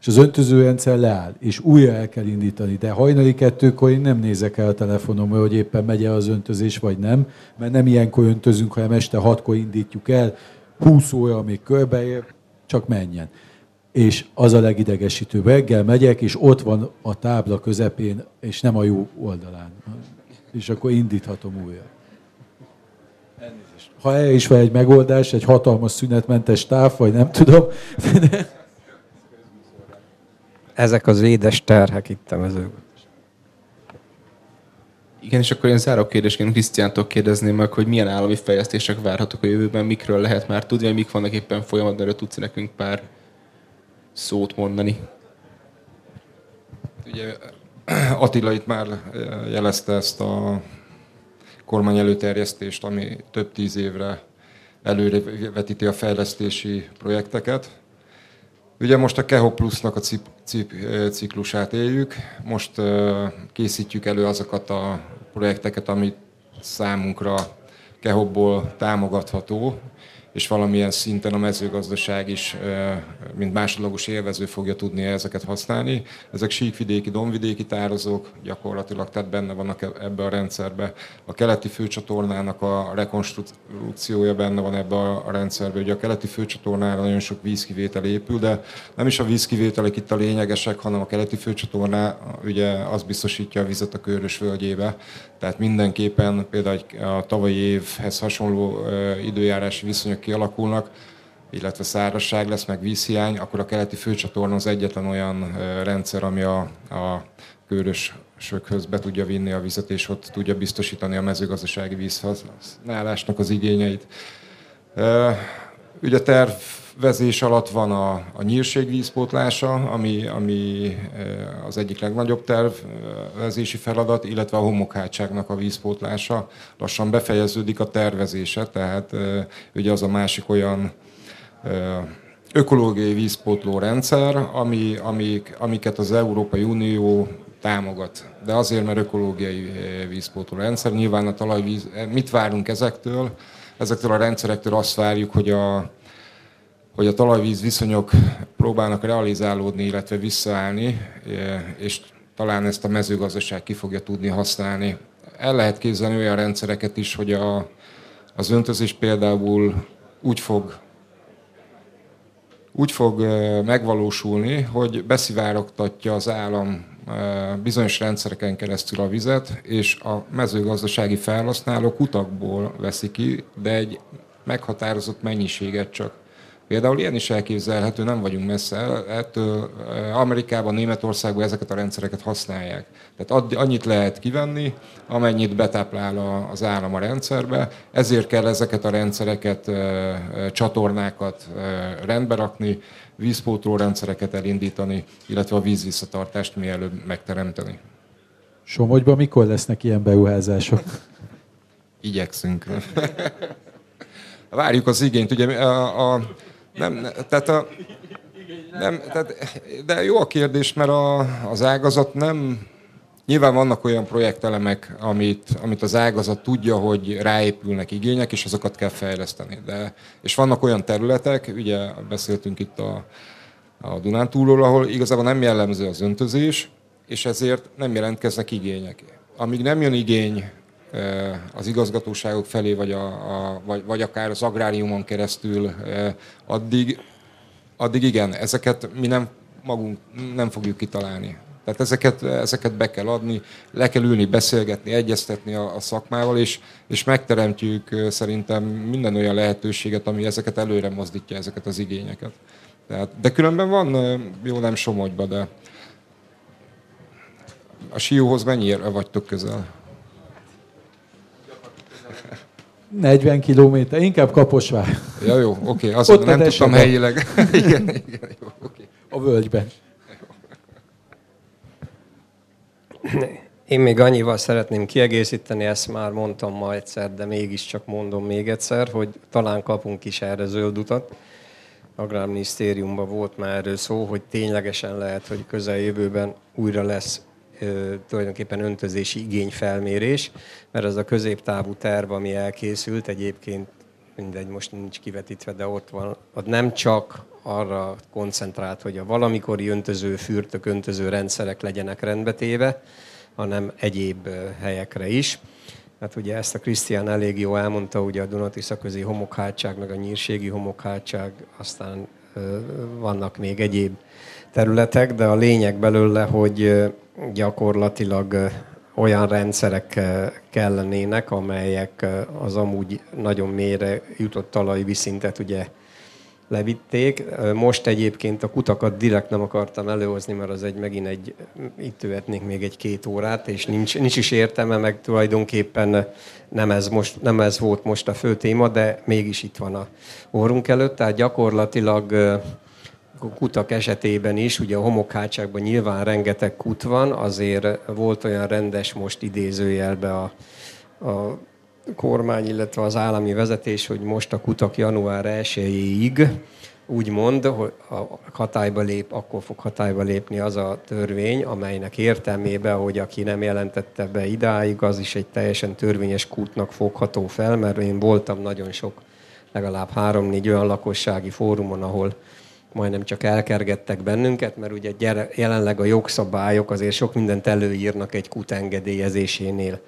És az öntözőrendszer leáll, és újra el kell indítani. De hajnali kettőkor én nem nézek el a telefonomra, hogy éppen megy el az öntözés, vagy nem, mert nem ilyenkor öntözünk, hanem este hatkor indítjuk el, húsz óra még körbeér, csak menjen. És az a legidegesítőbb. Reggel megyek, és ott van a tábla közepén, és nem a jó oldalán. És akkor indíthatom újra. Ha erre is van egy megoldás, egy hatalmas szünetmentes táv, vagy nem tudom. Ezek az édes terhek itt a mezőben. Igen, és akkor én záró kérdésként Krisztiántól kérdezném meg, hogy milyen állami fejlesztések várhatók a jövőben, mikről lehet már tudni, vagy mik vannak éppen folyamatban, erről tudsz nekünk pár szót mondani. Ugye Attila itt már jelezte ezt a kormány előterjesztést, ami több tíz évre előrevetíti a fejlesztési projekteket. Ugye most a KEHO Plusznak a cip, cip, ciklusát éljük, most készítjük elő azokat a projekteket, amit számunkra KEHO-ból támogatható, és valamilyen szinten a mezőgazdaság is, mint másodlagos élvező fogja tudni ezeket használni. Ezek síkvidéki, dombvidéki tározók gyakorlatilag, tehát benne vannak ebbe a rendszerbe. A keleti főcsatornának a rekonstrukciója benne van ebbe a rendszerbe. Ugye a keleti főcsatornára nagyon sok vízkivétel épül, de nem is a vízkivételek itt a lényegesek, hanem a keleti főcsatorná ugye az biztosítja a vizet a Körös völgyébe. Tehát mindenképpen például a tavalyi évhez hasonló időjárási viszonyok kialakulnak, illetve szárazság lesz, meg vízhiány, akkor a keleti főcsatorna az egyetlen olyan rendszer, ami a, a körösökhöz be tudja vinni a vizet, és ott tudja biztosítani a mezőgazdasági vízhasználásnak az igényeit. Ugye a tervezés alatt van a, a nyírség vízpótlása, ami, ami az egyik legnagyobb tervezési feladat, illetve a homokhátságnak a vízpótlása. Lassan befejeződik a tervezése, tehát ugye az a másik olyan ökológiai vízpótló rendszer, ami, amik, amiket az Európai Unió támogat. De azért, mert ökológiai vízpótló rendszer, nyilván a talajvíz... Mit várunk ezektől? Ezektől a rendszerektől azt várjuk, hogy a hogy a talajvíz viszonyok próbálnak realizálódni, illetve visszaállni, és talán ezt a mezőgazdaság ki fogja tudni használni. El lehet képzelni olyan rendszereket is, hogy a, az öntözés például úgy fog, úgy fog megvalósulni, hogy beszivárogtatja az állam bizonyos rendszereken keresztül a vizet, és a mezőgazdasági felhasználók utakból veszi ki, de egy meghatározott mennyiséget csak. Például ilyen is elképzelhető, nem vagyunk messze, ettől Amerikában, Németországban ezeket a rendszereket használják. Tehát annyit lehet kivenni, amennyit betáplál az állam a rendszerbe, ezért kell ezeket a rendszereket, csatornákat rendbe rakni, vízpótló rendszereket elindítani, illetve a vízvisszatartást mielőbb megteremteni. Somogyban mikor lesznek ilyen beruházások? Igyekszünk. Várjuk az igényt, ugye a... a Nem, tehát a, nem, tehát, de jó a kérdés, mert a, az ágazat nem... Nyilván vannak olyan projektelemek, amit, amit az ágazat tudja, hogy ráépülnek igények, és azokat kell fejleszteni. De, és vannak olyan területek, ugye beszéltünk itt a, a Dunántúlról, ahol igazából nem jellemző az öntözés, és ezért nem jelentkeznek igények. Amíg nem jön igény az igazgatóságok felé, vagy, a, a, vagy, vagy akár az agráriumon keresztül, addig, addig igen, ezeket mi nem magunk nem fogjuk kitalálni. Tehát ezeket, ezeket be kell adni, le kell ülni, beszélgetni, egyeztetni a, a szakmával, és, és megteremtjük szerintem minden olyan lehetőséget, ami ezeket előre mozdítja, ezeket az igényeket. Tehát, de különben van, jó nem Somogyba, de a Sióhoz mennyire vagytok közel? negyven kilométer, inkább Kaposvár. Ja, jó, oké, azt nem tudtam helyileg. igen, igen, jó, oké. A völgyben. Én még annyival szeretném kiegészíteni, ezt már mondtam ma egyszer, de mégiscsak mondom még egyszer, hogy talán kapunk is erre zöld utat. Agrárminisztériumban volt már erről szó, hogy ténylegesen lehet, hogy közeljövőben újra lesz tulajdonképpen öntözési igényfelmérés, mert az a középtávú terv, ami elkészült, egyébként mindegy, most nincs kivetítve, de ott van, ott nem csak arra koncentrált, hogy a valamikori öntöző fürtök, öntöző rendszerek legyenek rendbetéve, hanem egyéb helyekre is. Hát ugye ezt a Krisztián elég jól elmondta, ugye a Dunatiszaközi homokhátság, meg a nyírségi homokhátság, aztán vannak még egyéb területek, de a lényeg belőle, hogy gyakorlatilag olyan rendszerek kellenének, amelyek az amúgy nagyon mélyre jutott talajvízszintet ugye levitték. Most egyébként a kutakat direkt nem akartam előhozni, mert az egy megint egy, itt töltnék még egy-két órát, és nincs, nincs is értelme, meg tulajdonképpen nem ez, most, nem ez volt most a fő téma, de mégis itt van a orrunk előtt, tehát gyakorlatilag kutak esetében is, ugye a homokhátságban nyilván rengeteg kut van, azért volt olyan rendes most idézőjelbe a, a kormány, illetve az állami vezetés, hogy most a kutak január elsejéig úgymond, hogy hatályba lép, akkor fog hatályba lépni az a törvény, amelynek értelmében, hogy aki nem jelentette be idáig, az is egy teljesen törvényes kútnak fogható fel, mert én voltam nagyon sok, legalább három-négy olyan lakossági fórumon, ahol majdnem csak elkergettek bennünket, mert ugye gyere, jelenleg a jogszabályok azért sok mindent előírnak egy kút engedélyezésénél.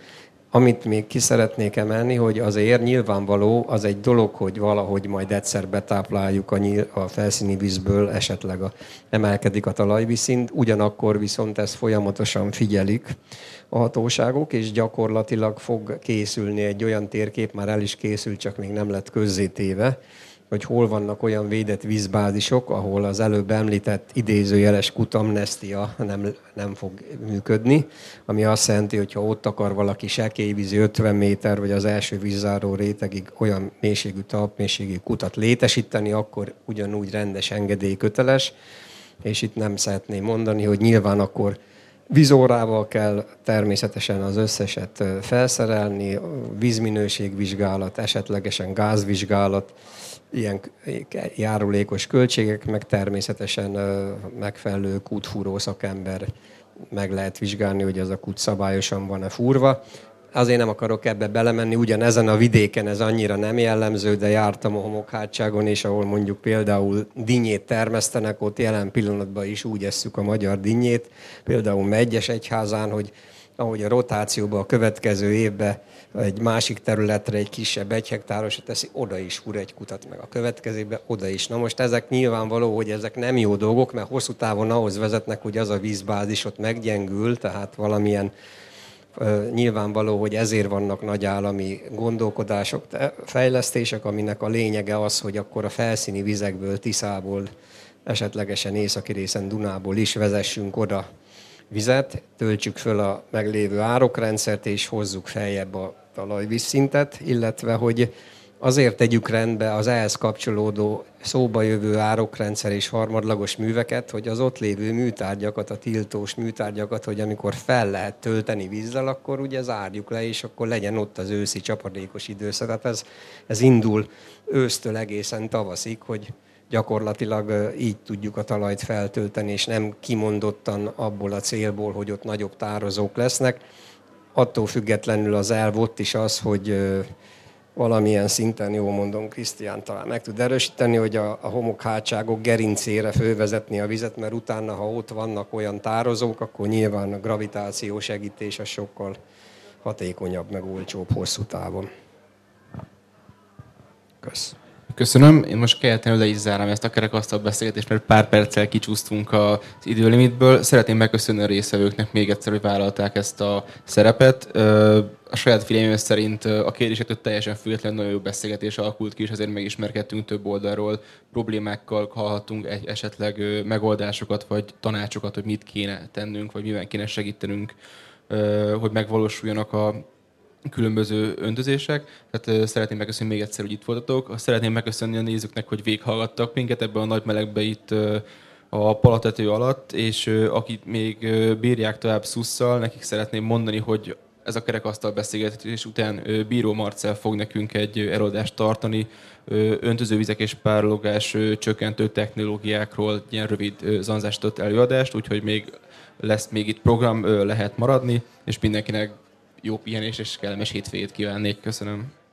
Amit még ki szeretnék emelni, hogy azért nyilvánvaló, az egy dolog, hogy valahogy majd egyszer betápláljuk a, nyíl, a felszíni vízből, esetleg a, emelkedik a talajvízszint, ugyanakkor viszont ezt folyamatosan figyelik a hatóságok, és gyakorlatilag fog készülni egy olyan térkép, már el is készült, csak még nem lett közzétéve, hogy hol vannak olyan védett vízbázisok, ahol az előbb említett idézőjeles kutamnestia nem, nem fog működni, ami azt jelenti, hogy ha ott akar valaki sekélyvízi ötven méter, vagy az első vízzáró rétegig olyan mélységű, talpmélységű kutat létesíteni, akkor ugyanúgy rendes engedély köteles, és itt nem szeretném mondani, hogy nyilván akkor vízórával kell természetesen az összeset felszerelni, vízminőségvizsgálat, esetlegesen gázvizsgálat, ilyen járulékos költségek, meg természetesen megfelelő kútfúró szakember meg lehet vizsgálni, hogy az a kút szabályosan van-e fúrva. Azért nem akarok ebbe belemenni, ugyanezen a vidéken ez annyira nem jellemző, de jártam a homokhátságon, és ahol mondjuk például dinnyét termesztenek, ott jelen pillanatban is úgy esszük a magyar dinnyét, például Megyes Egyházán, hogy ahogy a rotációban a következő évben egy másik területre egy kisebb egy hektáros teszi, oda is húr egy kutat, meg a következőben oda is. Na most ezek nyilvánvaló, hogy ezek nem jó dolgok, mert hosszú távon ahhoz vezetnek, hogy az a vízbázis ott meggyengül, tehát valamilyen Nyilvánvaló, hogy ezért vannak nagy állami gondolkodások, fejlesztések, aminek a lényege az, hogy akkor a felszíni vizekből, Tiszából, esetlegesen északi részen Dunából is vezessünk oda vizet, töltsük föl a meglévő árokrendszert, és hozzuk feljebb a talajvízszintet, illetve hogy azért tegyük rendbe az ehhez kapcsolódó szóba jövő árokrendszer és harmadlagos műveket, hogy az ott lévő műtárgyakat, a tiltós műtárgyakat, hogy amikor fel lehet tölteni vízzel, akkor ugye zárjuk le, és akkor legyen ott az őszi csapadékos időszak. Tehát ez, ez indul ősztől egészen tavaszig, hogy gyakorlatilag így tudjuk a talajt feltölteni, és nem kimondottan abból a célból, hogy ott nagyobb tározók lesznek. Attól függetlenül az elv ott is az, hogy valamilyen szinten, jól mondom, Krisztián talán meg tud erősíteni, hogy a, a homokhátságok gerincére fölvezetni a vizet, mert utána, ha ott vannak olyan tározók, akkor nyilván a gravitáció segítés az sokkal hatékonyabb, meg olcsóbb hosszú távon. Kösz. Köszönöm. Én most kelletlenül le is zárom ezt a kerekasztal beszélgetést, mert pár perccel kicsúsztunk az időlimitből. Szeretném megköszönni a részvevőknek még egyszer, hogy vállalták ezt a szerepet. A saját filmem szerint a kérdésektől teljesen független nagyon jó beszélgetés alakult ki, és azért megismerkedtünk több oldalról, problémákkal hallhattunk, esetleg megoldásokat vagy tanácsokat, hogy mit kéne tennünk, vagy miben kéne segítenünk, hogy megvalósuljanak a különböző öntözések. Tehát szeretném megköszönni még egyszer, hogy itt voltatok. Szeretném megköszönni a nézőknek, hogy véghallgattak minket ebben a nagy melegben itt a palatető alatt, és akik még bírják tovább szusszal, nekik szeretném mondani, hogy ez a kerekasztal beszélgetés után Bíró Marcell fog nekünk egy előadást tartani öntözővizek és párologás csökkentő technológiákról, ilyen rövid zanzást adott előadást, úgyhogy még lesz még itt program, lehet maradni, és mindenkinek jó pihenés és kellemes hétvégét kívánnék. Köszönöm.